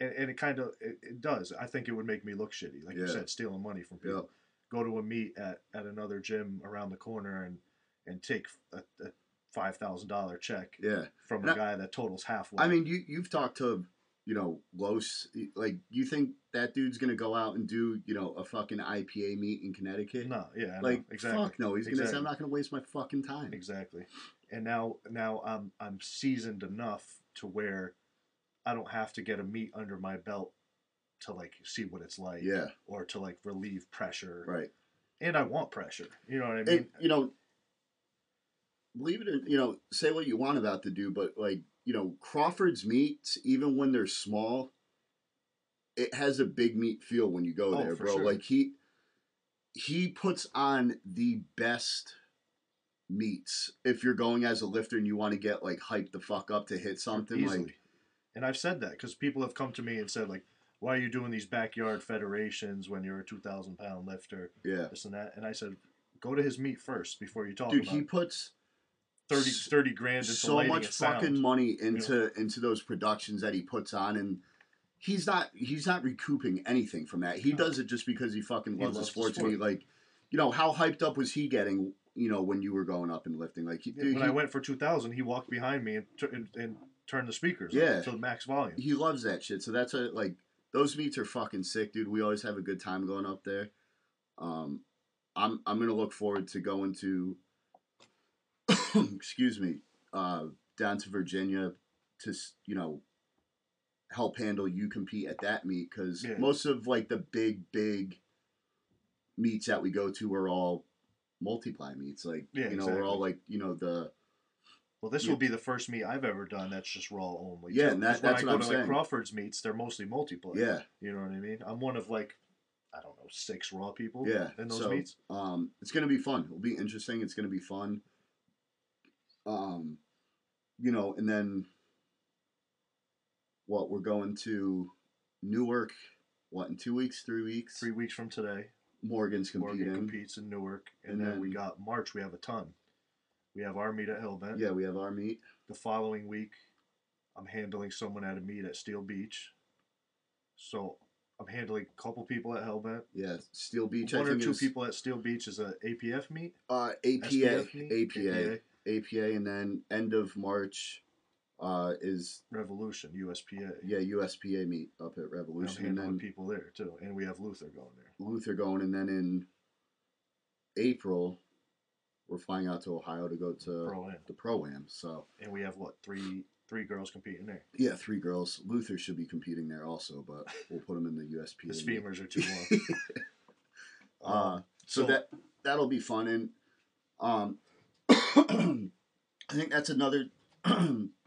And, and it kind of, it, it does. I think it would make me look shitty. Like yeah. you said, stealing money from people. Yeah. Go to a meet at, at another gym around the corner and, and take a, a five thousand dollar check yeah. from and a guy I, that totals halfway. I mean, you you've talked to, you know, Los, like, you think that dude's gonna go out and do, you know, a fucking I P A meet in Connecticut? No, yeah, I like know. Exactly. Fuck no, he's exactly. gonna say I'm not gonna waste my fucking time. Exactly. And now now I'm I'm seasoned enough to where I don't have to get a meet under my belt to like see what it's like. Yeah. Or to like relieve pressure. Right. And I want pressure. You know what I mean? And, you know, believe it or, you know, say what you want about the dude, but, like, you know, Crawford's meats, even when they're small, it has a big meat feel when you go oh, there, bro. Sure. Like, he he puts on the best meats if you're going as a lifter and you want to get, like, hyped the fuck up to hit something. Easily. Like, and I've said that because people have come to me and said, like, why are you doing these backyard federations when you're a two thousand pound lifter? Yeah. This and that. And I said, go to his meat first before you talk dude, about it. Dude, he puts... thirty, thirty grand into so much fucking sound. Money into yeah. into those productions that he puts on, and he's not he's not recouping anything from that. He no. does it just because he fucking loves, he loves the sports sport. And he, like, you know, how hyped up was he getting, you know, when you were going up and lifting? Like, he, yeah, dude, when he, I went for two thousand, he walked behind me and, t- and, and turned the speakers yeah. up to the max volume. He loves that shit. So that's a, like, those meets are fucking sick, dude. We always have a good time going up there. Um, I'm I'm gonna look forward to going to, excuse me, uh, down to Virginia to, you know, help handle you compete at that meet, because yeah. most of like the big big meets that we go to are all multiply meets. Like yeah, you know exactly. we're all like you know the. Well, this yeah. will be the first meet I've ever done that's just raw only. Yeah, and that, that's when I what go I'm to saying. Like Crawford's meets, they're mostly multiplayer. Yeah, you know what I mean. I'm one of like, I don't know, six raw people. Yeah, in those so, meets. Um, it's gonna be fun. It'll be interesting. It's gonna be fun. Um, you know, and then what? We're going to Newark. What, in two weeks? Three weeks? Three weeks from today. Morgan's competing. Morgan competes in Newark, and, and then, then we got March. We have a ton. We have our meet at Hellbent. Yeah, we have our meet. The following week, I'm handling someone at a meet at Steel Beach. So I'm handling a couple people at Hellbent. Yeah, Steel Beach. One I think or two is, people at Steel Beach is an A P F meet. Uh, A P A, meet? A P A, A P A, and then end of March uh, is Revolution U S P A. Yeah, U S P A meet up at Revolution. I'm handling and then, people there too, and we have Luther going there. Luther going, and then in April. We're flying out to Ohio to go to Pro-Am. the Pro-Am. So. And we have, what, three three girls competing there? Yeah, three girls. Luther should be competing there also, but we'll put him in the U S P A. His femurs are too long. uh, so, so that, that'll be fun. And um, I think that's another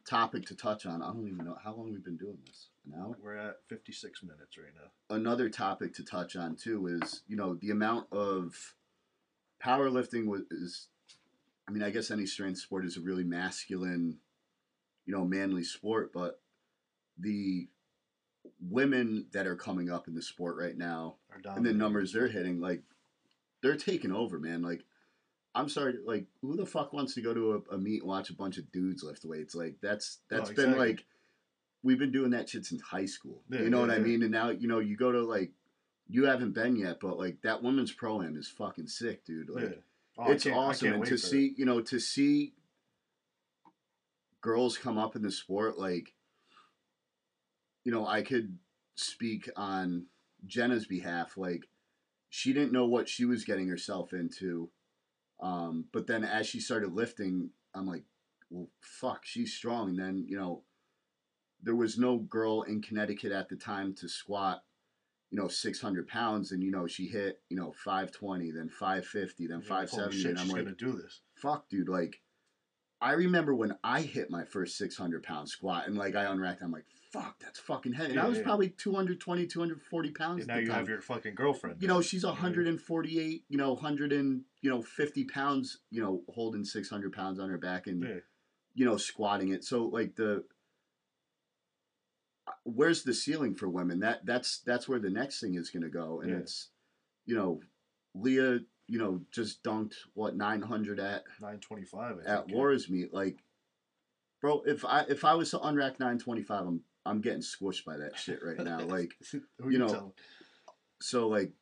topic to touch on. I don't even know how long we've been doing this. An hour? We're at fifty-six minutes right now. Another topic to touch on, too, is, you know, the amount of powerlifting was is I mean, I guess any strength sport is a really masculine, you know, manly sport, but the women that are coming up in the sport right now and the numbers they're hitting, like, they're taking over, man. Like, I'm sorry, like, who the fuck wants to go to a, a meet and watch a bunch of dudes lift weights? Like, that's that's oh, been, exactly. like, we've been doing that shit since high school. Yeah, you know yeah, what yeah. I mean? And now, you know, you go to, like, you haven't been yet, but, like, that women's pro-am is fucking sick, dude. Like, yeah. Oh, it's awesome. And to see, it. you know, to see girls come up in the sport, like, you know, I could speak on Jenna's behalf. Like, she didn't know what she was getting herself into. Um, but then as she started lifting, I'm like, well, fuck, she's strong. And then, you know, there was no girl in Connecticut at the time to squat, you know, six hundred pounds, and, you know, she hit, you know, five twenty, then five fifty, then five seventy, shit, and I'm like, gonna do this. Fuck, dude, like, I remember when I hit my first six hundred pound squat, and, like, I unracked, I'm like, fuck, that's fucking heavy, and yeah, I was yeah. probably two hundred twenty, two hundred forty pounds and at now the you time. Have your fucking girlfriend. You know, right? She's one hundred forty-eight, you know, one hundred fifty pounds, you know, holding six hundred pounds on her back and, yeah. you know, squatting it, so, like, the... where's the ceiling for women? That that's that's where the next thing is going to go, and yeah. it's, you know, Leah, you know, just dunked what nine hundred at nine twenty-five I at think, Laura's yeah. meet. Like, bro, if I if I was to unrack nine twenty-five, I'm I'm getting squished by that shit right now. Like, you know, telling? So like,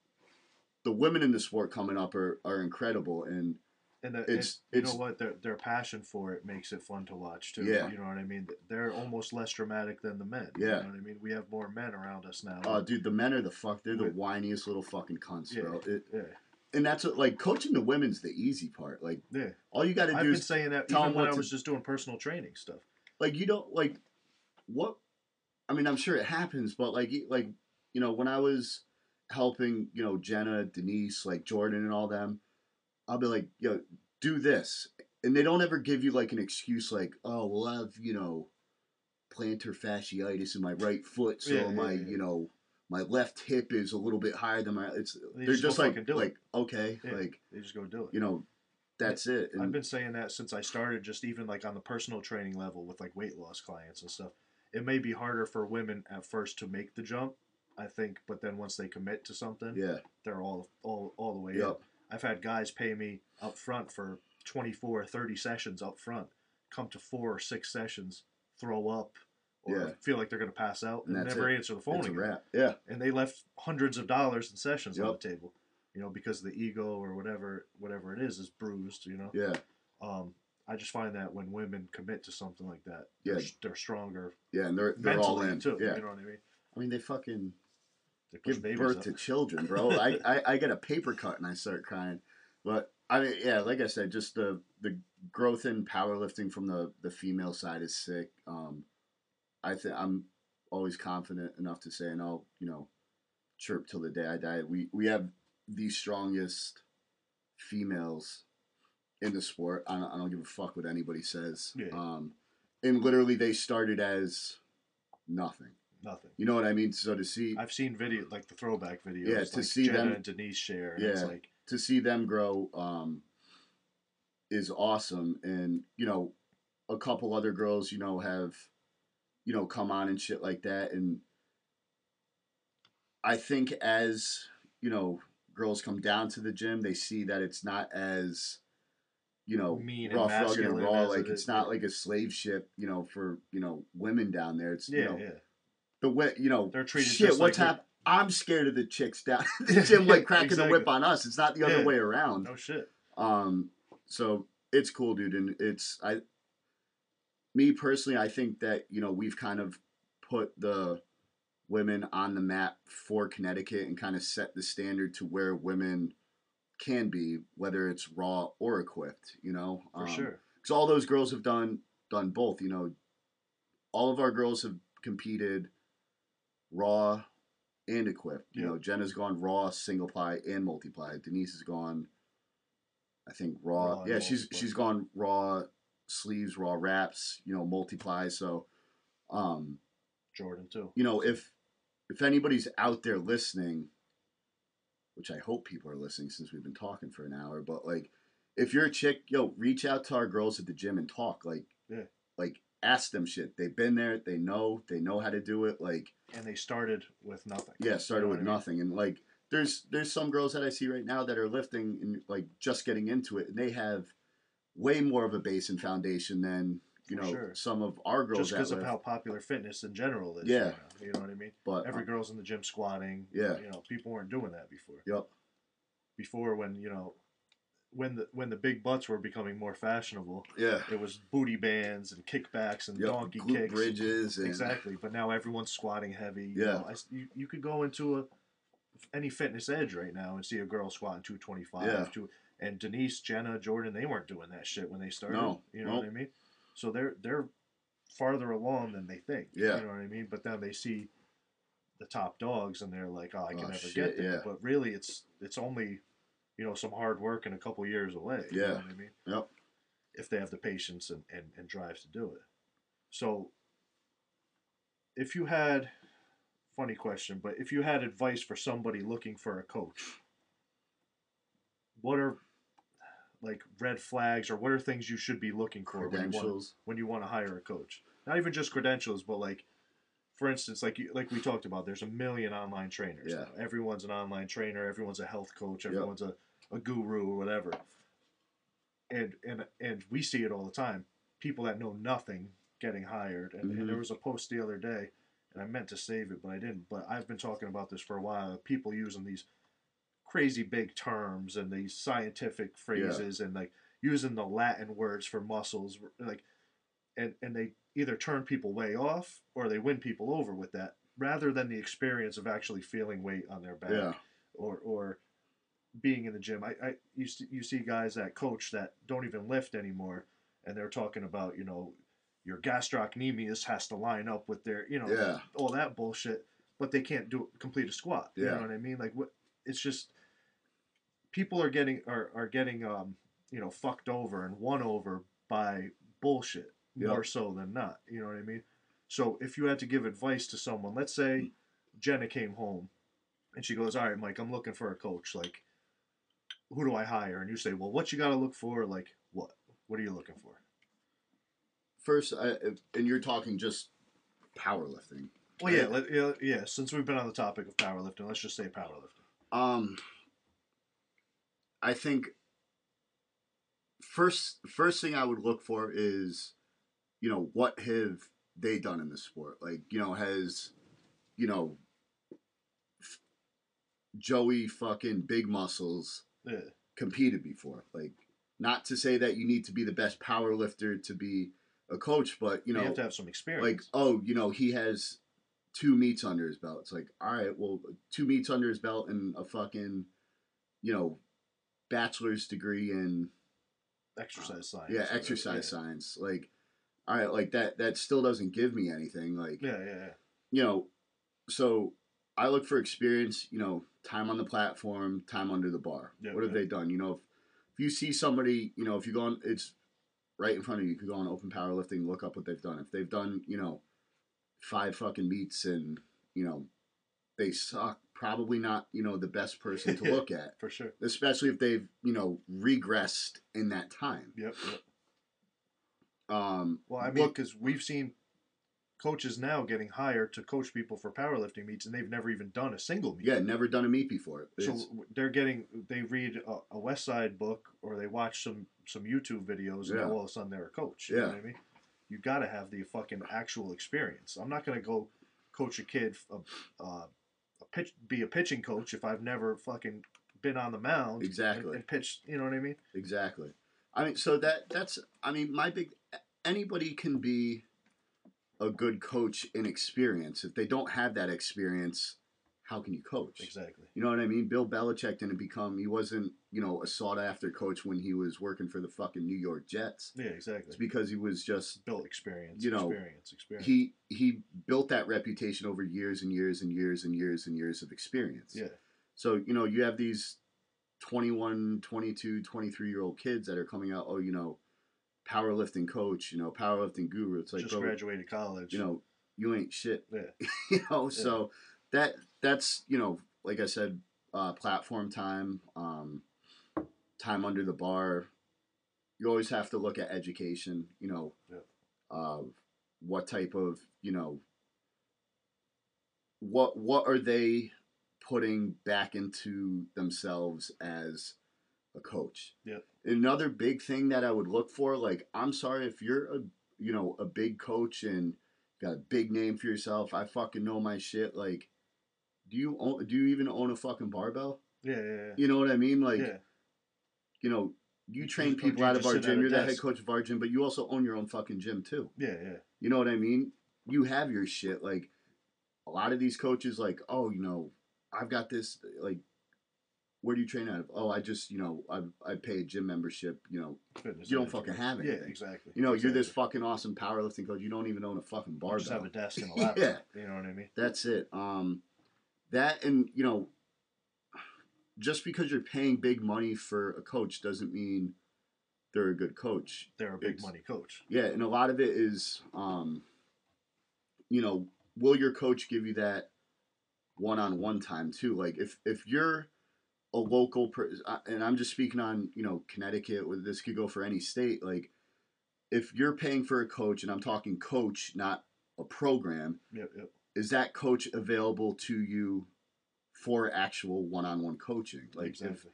the women in the sport coming up are are incredible, and. And the, it's, it, you it's, know what? Their their passion for it makes it fun to watch, too. Yeah. You know what I mean? They're almost less dramatic than the men. Yeah. You know what I mean? We have more men around us now. Oh, uh, dude, the men are the fuck. They're the whiniest little fucking cunts, yeah, bro. It, yeah. And that's what, like, coaching the women's the easy part. Like, yeah. all you got to do I've is been saying that tell even them when I was to, just doing personal training stuff. Like, you don't, like, what? I mean, I'm sure it happens, but, like, like, you know, when I was helping, you know, Jenna, Denise, like, Jordan and all them, I'll be like, yo, do this. And they don't ever give you, like, an excuse like, oh, well, I have, you know, plantar fasciitis in my right foot, so yeah, yeah, my, yeah. you know, my left hip is a little bit higher than my... It's they They're just, just like, like okay, yeah, like... They just go do it. You know, that's yeah. it. And I've been saying that since I started, just even, like, on the personal training level with, like, weight loss clients and stuff. It may be harder for women at first to make the jump, I think, but then once they commit to something, yeah, they're all all, all the way yep. up. I've had guys pay me up front for twenty-four or thirty sessions up front, come to four or six sessions, throw up, or yeah. feel like they're going to pass out, and, and never it. answer the phone it's again. A wrap. Yeah. And they left hundreds of dollars in sessions yep. on the table, you know, because the ego or whatever whatever it is is bruised, you know? Yeah. Um, I just find that when women commit to something like that, yeah. they're, they're stronger. Yeah, and they're, they're mentally all in. Too, yeah. You know what I mean? I mean, they fucking... to give birth up. to children, bro. I, I, I get a paper cut and I start crying. But I mean, yeah, like I said, just the, the growth in powerlifting from the, the female side is sick. Um, I think I'm always confident enough to say, and I'll, you know, chirp till the day I die. We, we have the strongest females in the sport. I don't, I don't give a fuck what anybody says. Yeah. Um, and literally they started as nothing. Nothing. You know what I mean? So to see, I've seen video like the throwback videos. Yeah, to like see Jenna them and Denise share. And yeah, it's like to see them grow um, is awesome. And you know, a couple other girls, you know, have, you know, come on and shit like that. And I think as you know, girls come down to the gym, they see that it's not as, you know, mean rough, and rugged, and raw. Like it's not like a slave ship, you know, for you know women down there. It's yeah, you know, yeah. The way, you know, they're treated shit, just what's like happening? I'm scared of the chicks down the gym, like cracking exactly. the whip on us. It's not the other yeah. way around. No shit. Um, so it's cool, dude. And it's, I, me personally, I think that, you know, we've kind of put the women on the map for Connecticut and kind of set the standard to where women can be, whether it's raw or equipped, you know? Um, for sure. Because all those girls have done, done both, you know. All of our girls have competed raw and equipped. You yeah. know, Jenna's gone raw, single ply, and multi ply. Denise has gone, I think, raw. raw yeah, she's multiply. she's gone raw sleeves, raw wraps. You know, multi ply. So, um, Jordan too. You know, if if anybody's out there listening, which I hope people are listening since we've been talking for an hour, but like, if you're a chick, yo, reach out to our girls at the gym and talk. Like, yeah, like. Ask them shit. They've been there. They know. They know how to do it. Like, and they started with nothing. Yeah, started you know with I mean? nothing. And like, there's there's some girls that I see right now that are lifting and like just getting into it, and they have way more of a base and foundation than you For know sure. some of our girls. Just because of lift. how popular fitness in general is. Yeah, right now, you know what I mean. But every um, girl's in the gym squatting. Yeah, you know, people weren't doing that before. Yep. Before when you know. When the when the big butts were becoming more fashionable, yeah, it was booty bands and kickbacks and yep, donkey glute kicks, bridges, and, and... exactly. But now everyone's squatting heavy. Yeah, you, know, I, you, you could go into a any Fitness Edge right now and see a girl squatting two twenty five. Yeah. Two, and Denise, Jenna, Jordan, they weren't doing that shit when they started. No, you know nope. what I mean. So they're they're farther along than they think. Yeah, you know what I mean. But then they see the top dogs and they're like, oh, I can oh, never shit, get there. Yeah. But really, it's it's only. You know, some hard work and a couple years away. Yeah. You know what I mean? Yep. If they have the patience and, and, and drive to do it. So, if you had, funny question, but if you had advice for somebody looking for a coach, what are, like, red flags or what are things you should be looking for when you want, when you want to hire a coach? Not even just credentials, but, like, for instance, like you, like we talked about, there's a million online trainers. Yeah. Now. Everyone's an online trainer. Everyone's a health coach. Everyone's yep. a, a guru or whatever. And and and we see it all the time. People that know nothing getting hired. And, mm-hmm. and there was a post the other day, and I meant to save it, but I didn't. But I've been talking about this for a while. People using these crazy big terms and these scientific phrases yeah. and like using the Latin words for muscles, like, and and they. either turn people way off or they win people over with that rather than the experience of actually feeling weight on their back yeah. or, or being in the gym. I, I used to, you see guys that coach that don't even lift anymore. And they're talking about, you know, your gastrocnemius has to line up with their, you know, yeah. all that bullshit, but they can't do complete a squat. Yeah. You know what I mean? Like what it's just, people are getting, are, are getting, um, you know, fucked over and won over by bullshit. Yep. More so than not, you know what I mean? So if you had to give advice to someone, let's say Jenna came home and she goes, all right, Mike, I'm looking for a coach. Like, who do I hire? And you say, well, what you got to look for? Like, what? What are you looking for? First, I, and you're talking just powerlifting. Well, yeah, let, yeah, yeah. Since we've been on the topic of powerlifting, let's just say powerlifting. Um, I think first first thing I would look for is... you know, what have they done in the sport? Like, you know, has, you know, f- Joey fucking Big Muscles yeah. competed before? Like, not to say that you need to be the best power lifter to be a coach, but, you know. You have to have some experience. Like, oh, you know, he has two meets under his belt. It's like, all right, well, two meets under his belt and a fucking, you know, bachelor's degree in exercise science. Yeah, exercise science. Like, all right, like that, that still doesn't give me anything. Like, yeah, yeah, yeah. You know, so I look for experience, you know, time on the platform, time under the bar. Yeah, what have yeah. they done? You know, if, if you see somebody, you know, if you go on, it's right in front of you. You can go on Open Powerlifting, look up what they've done. If they've done, you know, five fucking meets and, you know, they suck, probably not, you know, the best person to look at. For sure. Especially if they've, you know, regressed in that time. Yep. yep. Um, well, I mean, because we've seen coaches now getting hired to coach people for powerlifting meets, and they've never even done a single meet. Yeah, never done a meet before. It's, so they're getting, they read a, a West Side book, or they watch some, some YouTube videos, and yeah. all of a sudden they're a coach. You yeah. know what I mean? You got to have the fucking actual experience. I'm not going to go coach a kid, a, a pitch, be a pitching coach if I've never fucking been on the mound. Exactly. And, and pitched, you know what I mean? Exactly. I mean, so that that's, I mean, my big, anybody can be a good coach in experience. If they don't have that experience, how can you coach? Exactly. You know what I mean? Bill Belichick didn't become, he wasn't, you know, a sought-after coach when he was working for the fucking New York Jets. Yeah, exactly. It's because he was just... built experience, you know, experience, experience. He, he built that reputation over years and years and years and years and years of experience. Yeah. So, you know, you have these twenty-one, twenty-two, twenty-three-year-old kids that are coming out, oh, you know, powerlifting coach, you know, powerlifting guru. It's like... just bro, graduated college. You know, you ain't shit. Yeah. You know, yeah. so that that's, you know, like I said, uh, platform time, um... time under the bar. You always have to look at education, you know, yep. uh, what type of, you know, what, what are they putting back into themselves as a coach? Yeah. Another big thing that I would look for, like, I'm sorry if you're a, you know, a big coach and got a big name for yourself. I fucking know my shit. Like, do you own, do you even own a fucking barbell? Yeah. yeah, yeah. You know what I mean? Like, yeah. You know, you train people out of our gym. You're the head coach of our gym, but you also own your own fucking gym too. Yeah, yeah. You know what I mean? You have your shit. Like, a lot of these coaches, like, oh, you know, I've got this. Like, where do you train out of? Oh, I just, you know, I I pay a gym membership. You know, Fitness you don't fucking have anything. Yeah, exactly. You know, exactly. You're this fucking awesome powerlifting coach. You don't even own a fucking barbell. You just have a desk and a laptop. Yeah, you know what I mean. That's it. Um, that and you know. Just because you're paying big money for a coach doesn't mean they're a good coach. They're a big it's, money coach. Yeah, and a lot of it is, um, you know, will your coach give you that one-on-one time too? Like, if, if you're a local per- – and I'm just speaking on, you know, Connecticut. This could go for any state. Like, if you're paying for a coach, and I'm talking coach, not a program, yep, yep. is that coach available to you for actual one-on-one coaching? Like, exactly. if,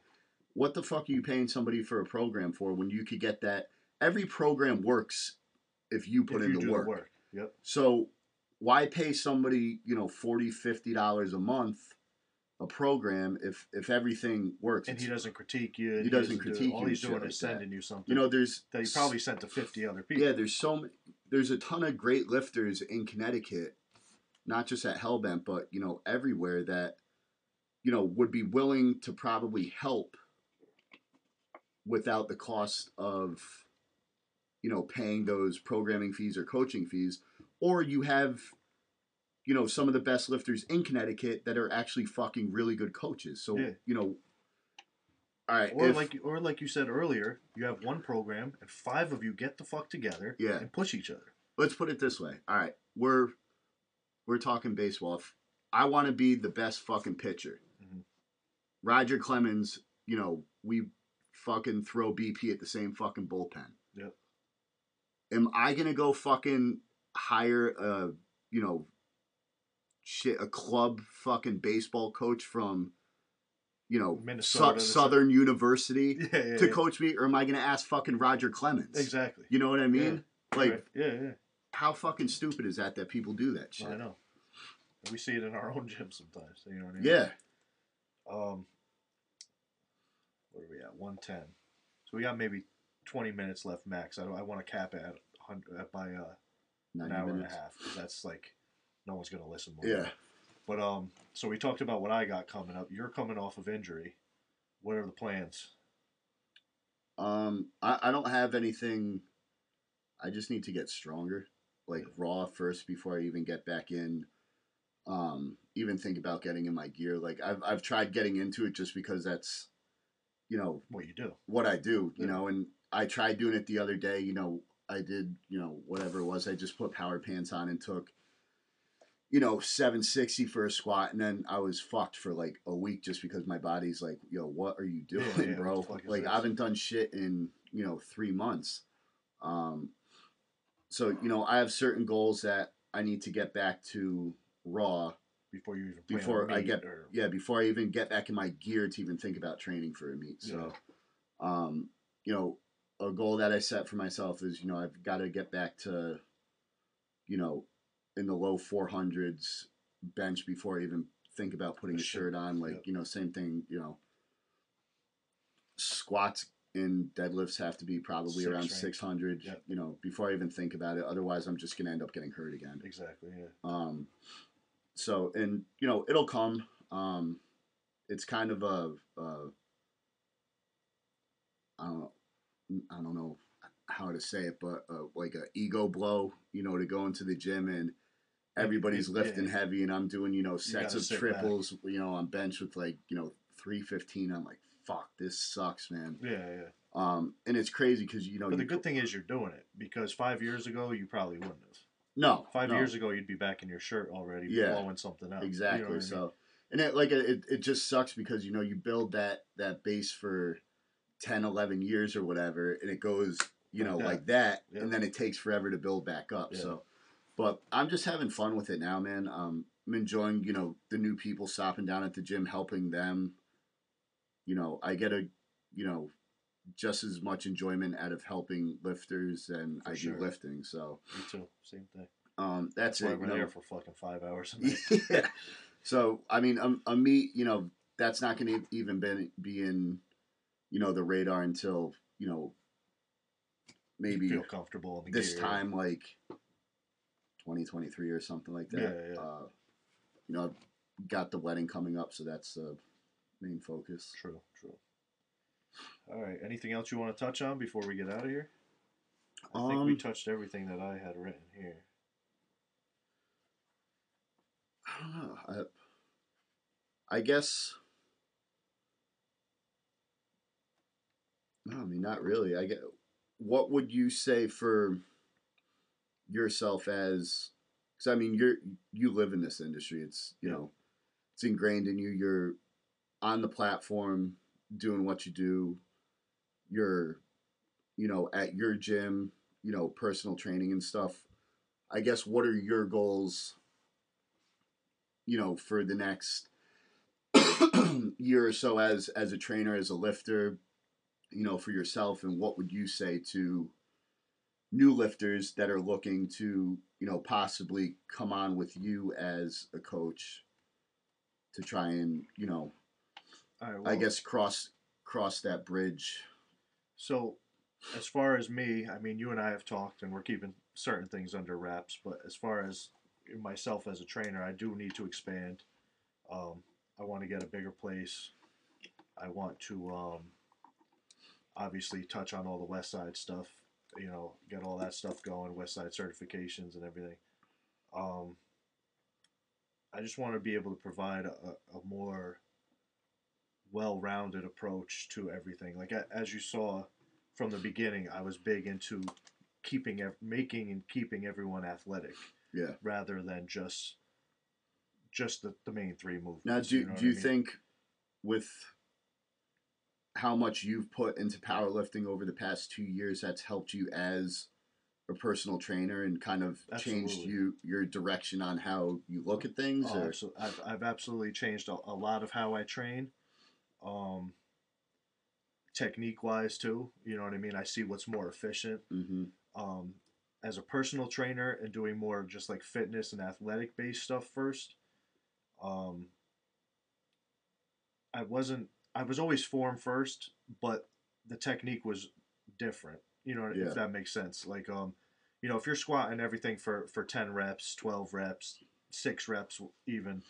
what the fuck are you paying somebody for a program for when you could get that? Every program works if you put if in you the, do work. the work. Yep. So why pay somebody, you know, forty dollars, fifty dollars a month a program if, if everything works? And he doesn't critique you. He, he doesn't, doesn't critique do All you. All he's doing is like sending that. you something. You know, there's that you probably sent to fifty other people. Yeah, there's so many, there's a ton of great lifters in Connecticut, not just at Hellbent, but, you know, everywhere that, you know, would be willing to probably help without the cost of, you know, paying those programming fees or coaching fees. Or you have, you know, some of the best lifters in Connecticut that are actually fucking really good coaches. So, yeah. you know, all right. Or if, like, or like you said earlier, you have one program and five of you get the fuck together yeah. and push each other. Let's put it this way. All right. We're, we're talking baseball. If I want to be the best fucking pitcher. Roger Clemens, you know, we fucking throw B P at the same fucking bullpen. Yep. Am I going to go fucking hire a, you know, shit, a club fucking baseball coach from, you know, Minnesota, su- Southern University yeah, yeah, to yeah. coach me? Or am I going to ask fucking Roger Clemens? Exactly. You know what I mean? Yeah. Like, right. yeah, yeah. How fucking stupid is that that people do that shit? Well, I know. We see it in our own gym sometimes. You know what I mean? Yeah. Um, what are we at? one ten. So we got maybe twenty minutes left max. I, I want to cap it at, at by uh, an hour minutes. and a half. That's like no one's going to listen more. Yeah. But um, so we talked about what I got coming up. You're coming off of injury. What are the plans? Um, I, I don't have anything. I just need to get stronger, like raw first before I even get back in. Um, even think about getting in my gear. Like I've I've tried getting into it just because that's, you know, what you do, what I do, yeah. you know. And I tried doing it the other day. You know, I did, you know, whatever it was. I just put power pants on and took, you know, seven sixty for a squat, and then I was fucked for like a week just because my body's like, yo, what are you doing, yeah, bro? Like I haven't done shit in, you know, three months. Um, so, you know, I have certain goals that I need to get back to raw before you even before I get, or... yeah, before I even get back in my gear to even think about training for a meet. So, yeah. um, you know, a goal that I set for myself is, you know, I've got to get back to, you know, in the low four hundreds bench before I even think about putting a shirt on. Like, yep. you know, same thing, you know, squats and deadlifts have to be probably Six around range. six hundred, yep. you know, before I even think about it. Otherwise, I'm just going to end up getting hurt again. Exactly, yeah. Um, so, and, you know, it'll come. Um, it's kind of a, a, I don't know, I don't know how to say it, but uh, like an ego blow, you know, to go into the gym and, everybody's lifting yeah. heavy and I'm doing, you know, sets you of triples, back. you know, on bench with like, you know, three fifteen. I'm like, fuck, this sucks, man. Yeah, yeah. Um, and it's crazy because, you know. But the good co- thing is you're doing it, because five years ago, you probably wouldn't have. No. Five no. years ago, you'd be back in your shirt already yeah, blowing something up. Exactly. You know what I mean? So, and it, like, it, it just sucks because, you know, you build that, that base for ten, eleven years or whatever, and it goes, you know, like that, like that yeah. and then it takes forever to build back up. Yeah. So. But I'm just having fun with it now, man. Um, I'm enjoying, you know, the new people stopping down at the gym, helping them. You know, I get a, you know, just as much enjoyment out of helping lifters and I sure. do lifting. So me too, same thing. Um, that's, that's why it. We're you know, there for fucking five hours. yeah. So I mean, um, a meet, you know, that's not going to even been, be in, you know, the radar until you know, maybe you feel comfortable in the this gear. time, like. twenty twenty-three or something like that. Yeah, yeah. Uh, you know, I've got the wedding coming up, so that's the uh, main focus. True, true. All right. Anything else you want to touch on before we get out of here? I um, think we touched everything that I had written here. I don't know. I, I guess. No, I mean, not really. I get. What would you say for yourself as, because I mean you're you live in this industry, it's you yeah. know, it's ingrained in you, you're on the platform doing what you do, you're you know at your gym, you know, personal training and stuff. I guess what are your goals, you know, for the next year or so as as a trainer, as a lifter, you know, for yourself, and what would you say to new lifters that are looking to, you know, possibly come on with you as a coach to try and, you know, all right, well, I guess cross cross that bridge? So as far as me, I mean, you and I have talked and we're keeping certain things under wraps, but as far as myself as a trainer, I do need to expand. Um, I want to get a bigger place. I want to um, obviously touch on all the West Side stuff. You know, get all that stuff going, West Side certifications and everything. Um, I just want to be able to provide a, a more well-rounded approach to everything. Like, as you saw from the beginning, I was big into keeping, making and keeping everyone athletic. Yeah. Rather than just just the, the main three movements. Now, do you, know do you I mean? think with... how much you've put into powerlifting over the past two years that's helped you as a personal trainer and kind of absolutely. changed you your direction on how you look at things? Oh, or? Absolutely. I've, I've absolutely changed a, a lot of how I train. Um, technique wise too, you know what I mean? I see what's more efficient. Mm-hmm. Um, as a personal trainer and doing more just like fitness and athletic based stuff first. Um, I wasn't, I was always form first, but the technique was different. You know, yeah. if that makes sense. Like, um, you know, if you're squatting everything for, for ten reps, twelve reps, six reps even,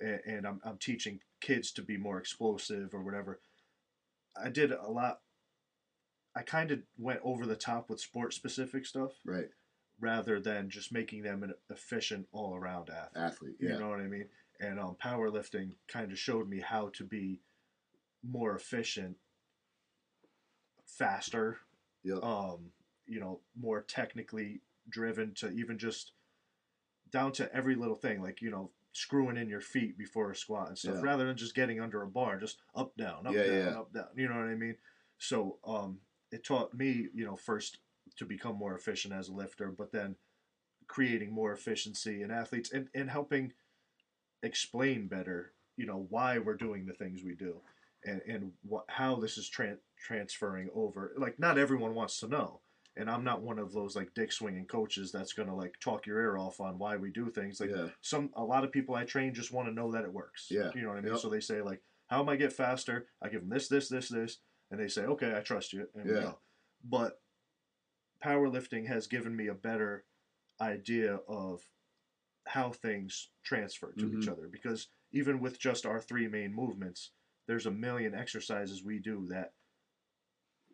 and, and I'm, I'm teaching kids to be more explosive or whatever. I did a lot. I kind of went over the top with sport specific stuff, right? Rather than just making them an efficient all around athlete. Athlete, yeah. You know what I mean? And um, powerlifting kind of showed me how to be more efficient, faster. Yep. Um, you know, more technically driven, to even just down to every little thing, like, you know, screwing in your feet before a squat and stuff, yeah. rather than just getting under a bar, just up, down, up, yeah, down, yeah. up, down. You know what I mean? So um, it taught me, you know, first to become more efficient as a lifter, but then creating more efficiency in athletes and, and helping explain better, you know, why we're doing the things we do and, and what, how this is tra- transferring over. Like, not everyone wants to know. And I'm not one of those, like, dick-swinging coaches that's going to, like, talk your ear off on why we do things. Like, yeah. some a lot of people I train just want to know that it works. Yeah. You know what I mean? Yep. So they say, like, how am I get faster? I give them this, this, this, this. And they say, okay, I trust you. And yeah. we go. But powerlifting has given me a better idea of how things transfer to mm-hmm. each other. Because even with just our three main movements, there's a million exercises we do that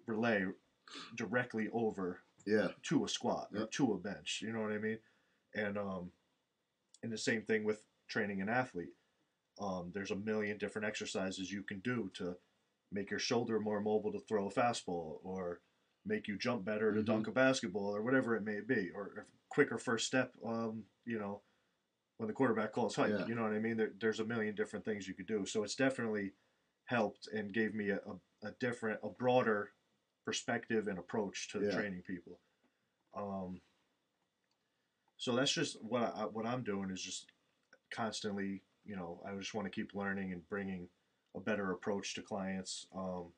relay directly over yeah. to a squat yep. or to a bench, you know what I mean? And um, and the same thing with training an athlete. Um, there's a million different exercises you can do to make your shoulder more mobile to throw a fastball, or make you jump better to mm-hmm. dunk a basketball, or whatever it may be, or, or quicker first step, um, you know, when the quarterback calls hike, yeah. you know what I mean? There, there's a million different things you could do. So it's definitely helped and gave me a, a, a different, a broader perspective and approach to yeah. training people. Um, so that's just what I, what I'm doing is just constantly, you know, I just want to keep learning and bringing a better approach to clients. Um,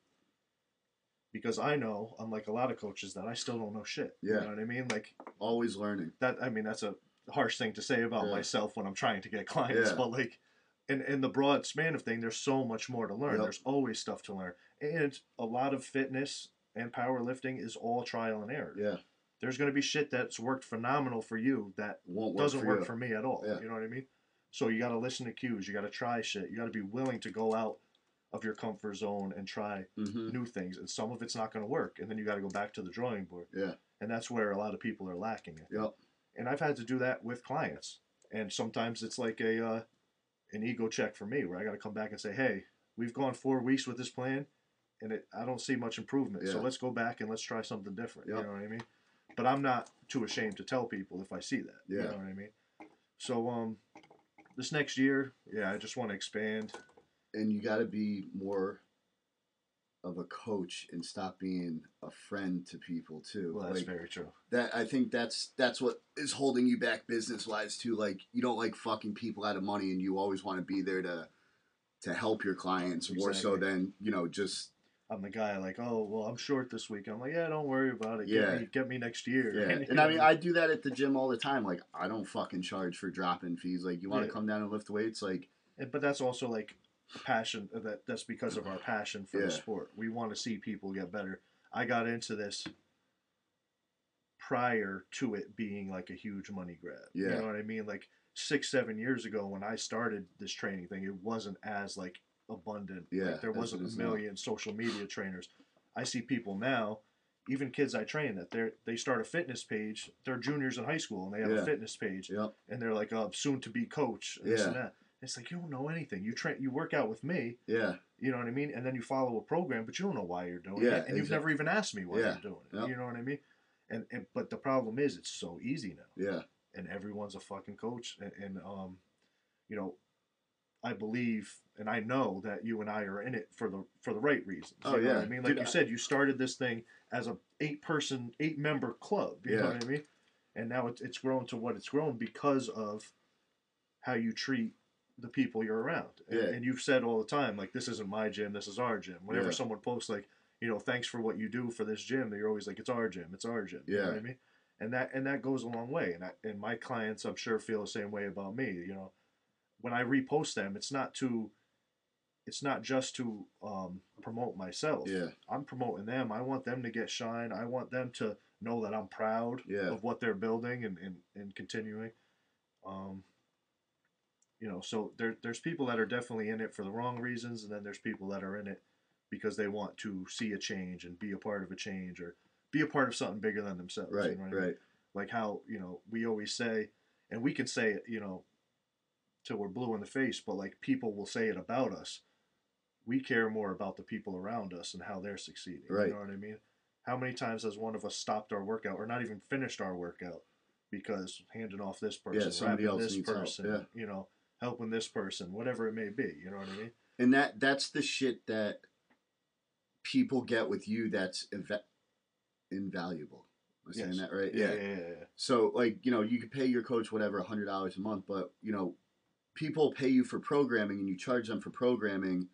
because I know, unlike a lot of coaches, that I still don't know shit. Yeah. You know what I mean? Like, always learning. That, I mean, that's a harsh thing to say about yeah. myself when I'm trying to get clients, yeah. but like, in, in the broad span of thing, there's so much more to learn. Yep. There's always stuff to learn. And a lot of fitness and powerlifting is all trial and error. Yeah. There's going to be shit that's worked phenomenal for you that Won't doesn't work, for, work for me at all. Yeah. You know what I mean? So you got to listen to cues. You got to try shit. You got to be willing to go out of your comfort zone and try mm-hmm. new things. And some of it's not going to work. And then you got to go back to the drawing board. Yeah. And that's where a lot of people are lacking it. Yep. And I've had to do that with clients. And sometimes it's like a uh, an ego check for me, where I got to come back and say, hey, we've gone four weeks with this plan, and it, I don't see much improvement. Yeah. So let's go back and let's try something different. Yep. You know what I mean? But I'm not too ashamed to tell people if I see that. Yeah. You know what I mean? So um, this next year, yeah, I just want to expand. And you got to be more of a coach and stop being a friend to people too. Well, that's like, very true. That I think that's that's what is holding you back business wise too. Like, you don't like fucking people out of money, and you always want to be there to to help your clients exactly. more so than, you know, just. I'm the guy like, oh, well, I'm short this week. I'm like, yeah, don't worry about it. Get yeah, me, get me next year. Yeah. And I mean, I do that at the gym all the time. Like, I don't fucking charge for drop-in fees. Like, you want to yeah. come down and lift weights, like. But that's also like. Passion that that's because of our passion for yeah. the sport. We want to see people get better. I got into this prior to it being like a huge money grab. Yeah. You know what I mean? Like six, seven years ago when I started this training thing, it wasn't as like abundant. Yeah. Like, there wasn't a million not. social media trainers. I see people now, even kids I train, that they they start a fitness page. They're juniors in high school and they have yeah. a fitness page. Yep. And they're like, oh, soon to be coach. And yeah. This and that. It's like, you don't know anything. You train, you work out with me. Yeah. You know what I mean? And then you follow a program, but you don't know why you're doing yeah, it. And exactly. you've never even asked me why yeah. you're doing it. Yep. You know what I mean? And, and but the problem is, it's so easy now. Yeah. And everyone's a fucking coach. And, and um, you know, I believe and I know that you and I are in it for the for the right reasons. Oh, you know yeah. what I mean? Like Dude, you said, you started this thing as a eight person, eight member club. You yeah. know what I mean? And now it's it's grown to what it's grown because of how you treat the people you're around. And, yeah. and you've said all the time, like, this isn't my gym, this is our gym. Whenever yeah. someone posts, like, you know, thanks for what you do for this gym, you're always like, it's our gym, it's our gym. Yeah. You know what I mean? And that and that goes a long way. And I, and my clients, I'm sure, feel the same way about me. You know, when I repost them, it's not to, it's not just to um, promote myself. Yeah. I'm promoting them. I want them to get shine. I want them to know that I'm proud yeah. of what they're building and, and, and continuing. Um, You know, so there, there's people that are definitely in it for the wrong reasons, and then there's people that are in it because they want to see a change and be a part of a change or be a part of something bigger than themselves. Right, you know what right. I mean? Like how, you know, we always say, and we can say it, you know, till we're blue in the face, but like people will say it about us. We care more about the people around us and how they're succeeding. Right. You know what I mean? How many times has one of us stopped our workout or not even finished our workout because handing off this person, yeah, somebody else this needs person, help. Yeah. You know, helping this person, whatever it may be, you know what I mean? And that that's the shit that people get with you that's inv- invaluable. Am I yes. saying that right? Yeah. Yeah, yeah, yeah, yeah. So, like, you know, you could pay your coach, whatever, one hundred dollars a month, but, you know, people pay you for programming and you charge them for programming.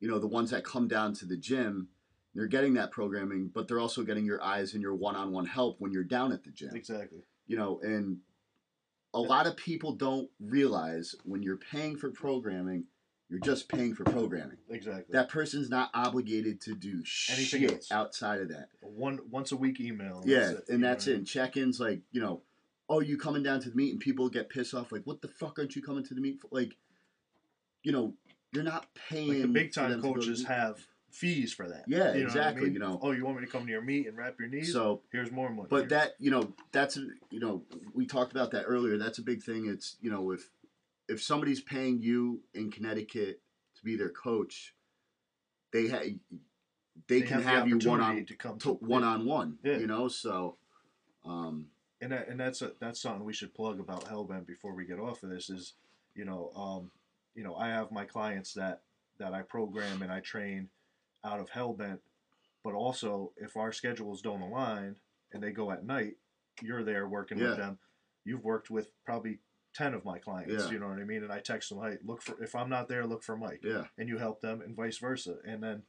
You know, the ones that come down to the gym, they're getting that programming, but they're also getting your eyes and your one-on-one help when you're down at the gym. Exactly. You know, and a lot of people don't realize when you're paying for programming, you're just paying for programming. Exactly. That person's not obligated to do anything shit else outside of that. One once a week email. Yeah, that's and that's it. Check-ins, like, you know, oh, you coming down to the meet, and people get pissed off, like, what the fuck aren't you coming to the meet for? Like, you know, you're not paying. Like the big time coaches have fees for that. Yeah, you know exactly. I mean? You know, oh, you want me to come to your meet and wrap your knees? So here's more money. But here. That, you know, that's, you know, we talked about that earlier. That's a big thing. It's, you know, if if somebody's paying you in Connecticut to be their coach, they ha- they, they can have, have you one on to come to one on one. You know, so. Um, and that, and that's a, that's something we should plug about Hellbent before we get off of this. Is, you know. Um, You know, I have my clients that, that I program and I train out of Hellbent, but also if our schedules don't align and they go at night, you're there working yeah. with them. You've worked with probably ten of my clients, yeah. you know what I mean? And I text them, hey, look for, if I'm not there, look for Mike. Yeah. And you help them and vice versa. And then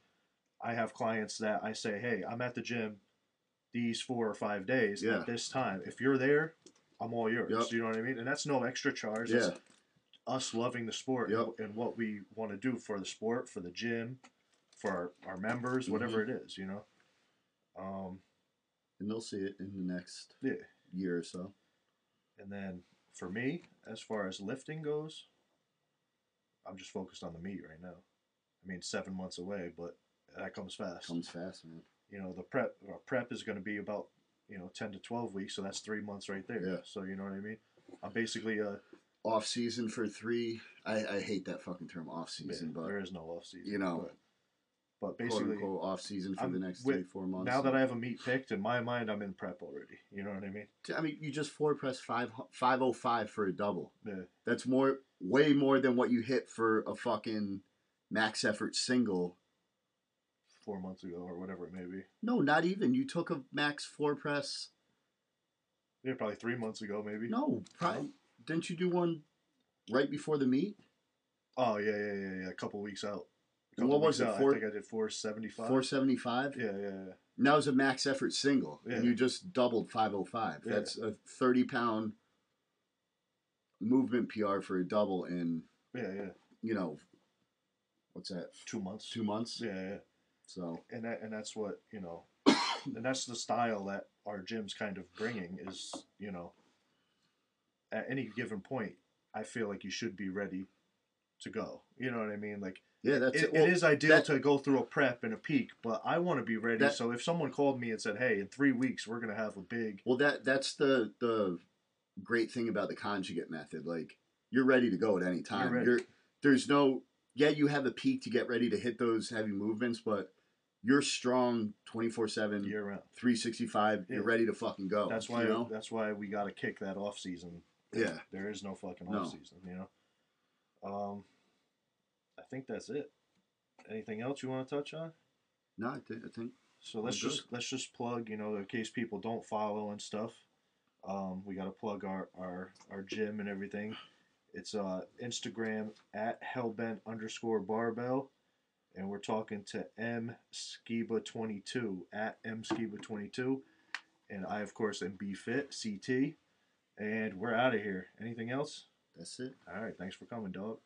I have clients that I say, hey, I'm at the gym these four or five days yeah. at this time. If you're there, I'm all yours. Yep. You know what I mean? And that's no extra charge. Yeah. It's, us loving the sport yep. and what we want to do for the sport, for the gym, for our, our members, whatever mm-hmm. it is, you know. Um, and they'll see it in the next yeah. year or so. And then for me, as far as lifting goes, I'm just focused on the meet right now. I mean, seven months away, but that comes fast. Comes fast, man. You know, the prep our prep is going to be about, you know, ten to twelve weeks, so that's three months right there. Yeah. So, you know what I mean? I'm basically a... Off season for three. I, I hate that fucking term, off season. Yeah, but there is no off season. You know, but, but basically, quote unquote, off season for I'm the next with, three, four months. Now that I have a meet picked, in my mind, I'm in prep already. You know what I mean? I mean, you just floor press five five oh five for a double. Yeah, that's more, way more than what you hit for a fucking max effort single. Four months ago, or whatever it may be. No, not even. You took a max floor press. Yeah, probably three months ago, maybe. No, probably. Didn't you do one right before the meet? Oh, yeah, yeah, yeah, yeah. A couple weeks out. A couple and what was it? Four, I think I did four seventy-five. four seventy-five? Yeah, yeah, yeah. And that was a max effort single. Yeah. And you just doubled five oh five. Yeah. That's a thirty-pound movement P R for a double in, yeah, yeah. you know, what's that? Two months. Two months? Yeah, yeah. So. And, that, and that's what, you know, and that's the style that our gym's kind of bringing is, you know, at any given point, I feel like you should be ready to go. You know what I mean? Like, yeah, that's it, well, it is ideal that, to go through a prep and a peak, but I want to be ready. That, so if someone called me and said, hey, in three weeks, we're going to have a big... Well, that that's the the great thing about the conjugate method. Like, you're ready to go at any time. You're you're, there's no... Yeah, you have a peak to get ready to hit those heavy movements, but you're strong twenty-four seven, year-round, three sixty-five. Yeah. You're ready to fucking go. That's why, you know? That's why we got to kick that off-season... Yeah, there is no fucking off season, no. you know. Um, I think that's it. Anything else you want to touch on? No, I think. I think so. Let's just good. let's just plug, you know, in case people don't follow and stuff. Um, we got to plug our, our our gym and everything. It's uh Instagram at Hellbent underscore Barbell, and we're talking to M Skiba twenty two at M Skiba twenty two, and I of course am B Fit C T. And we're out of here. Anything else? That's it. All right. Thanks for coming, dog.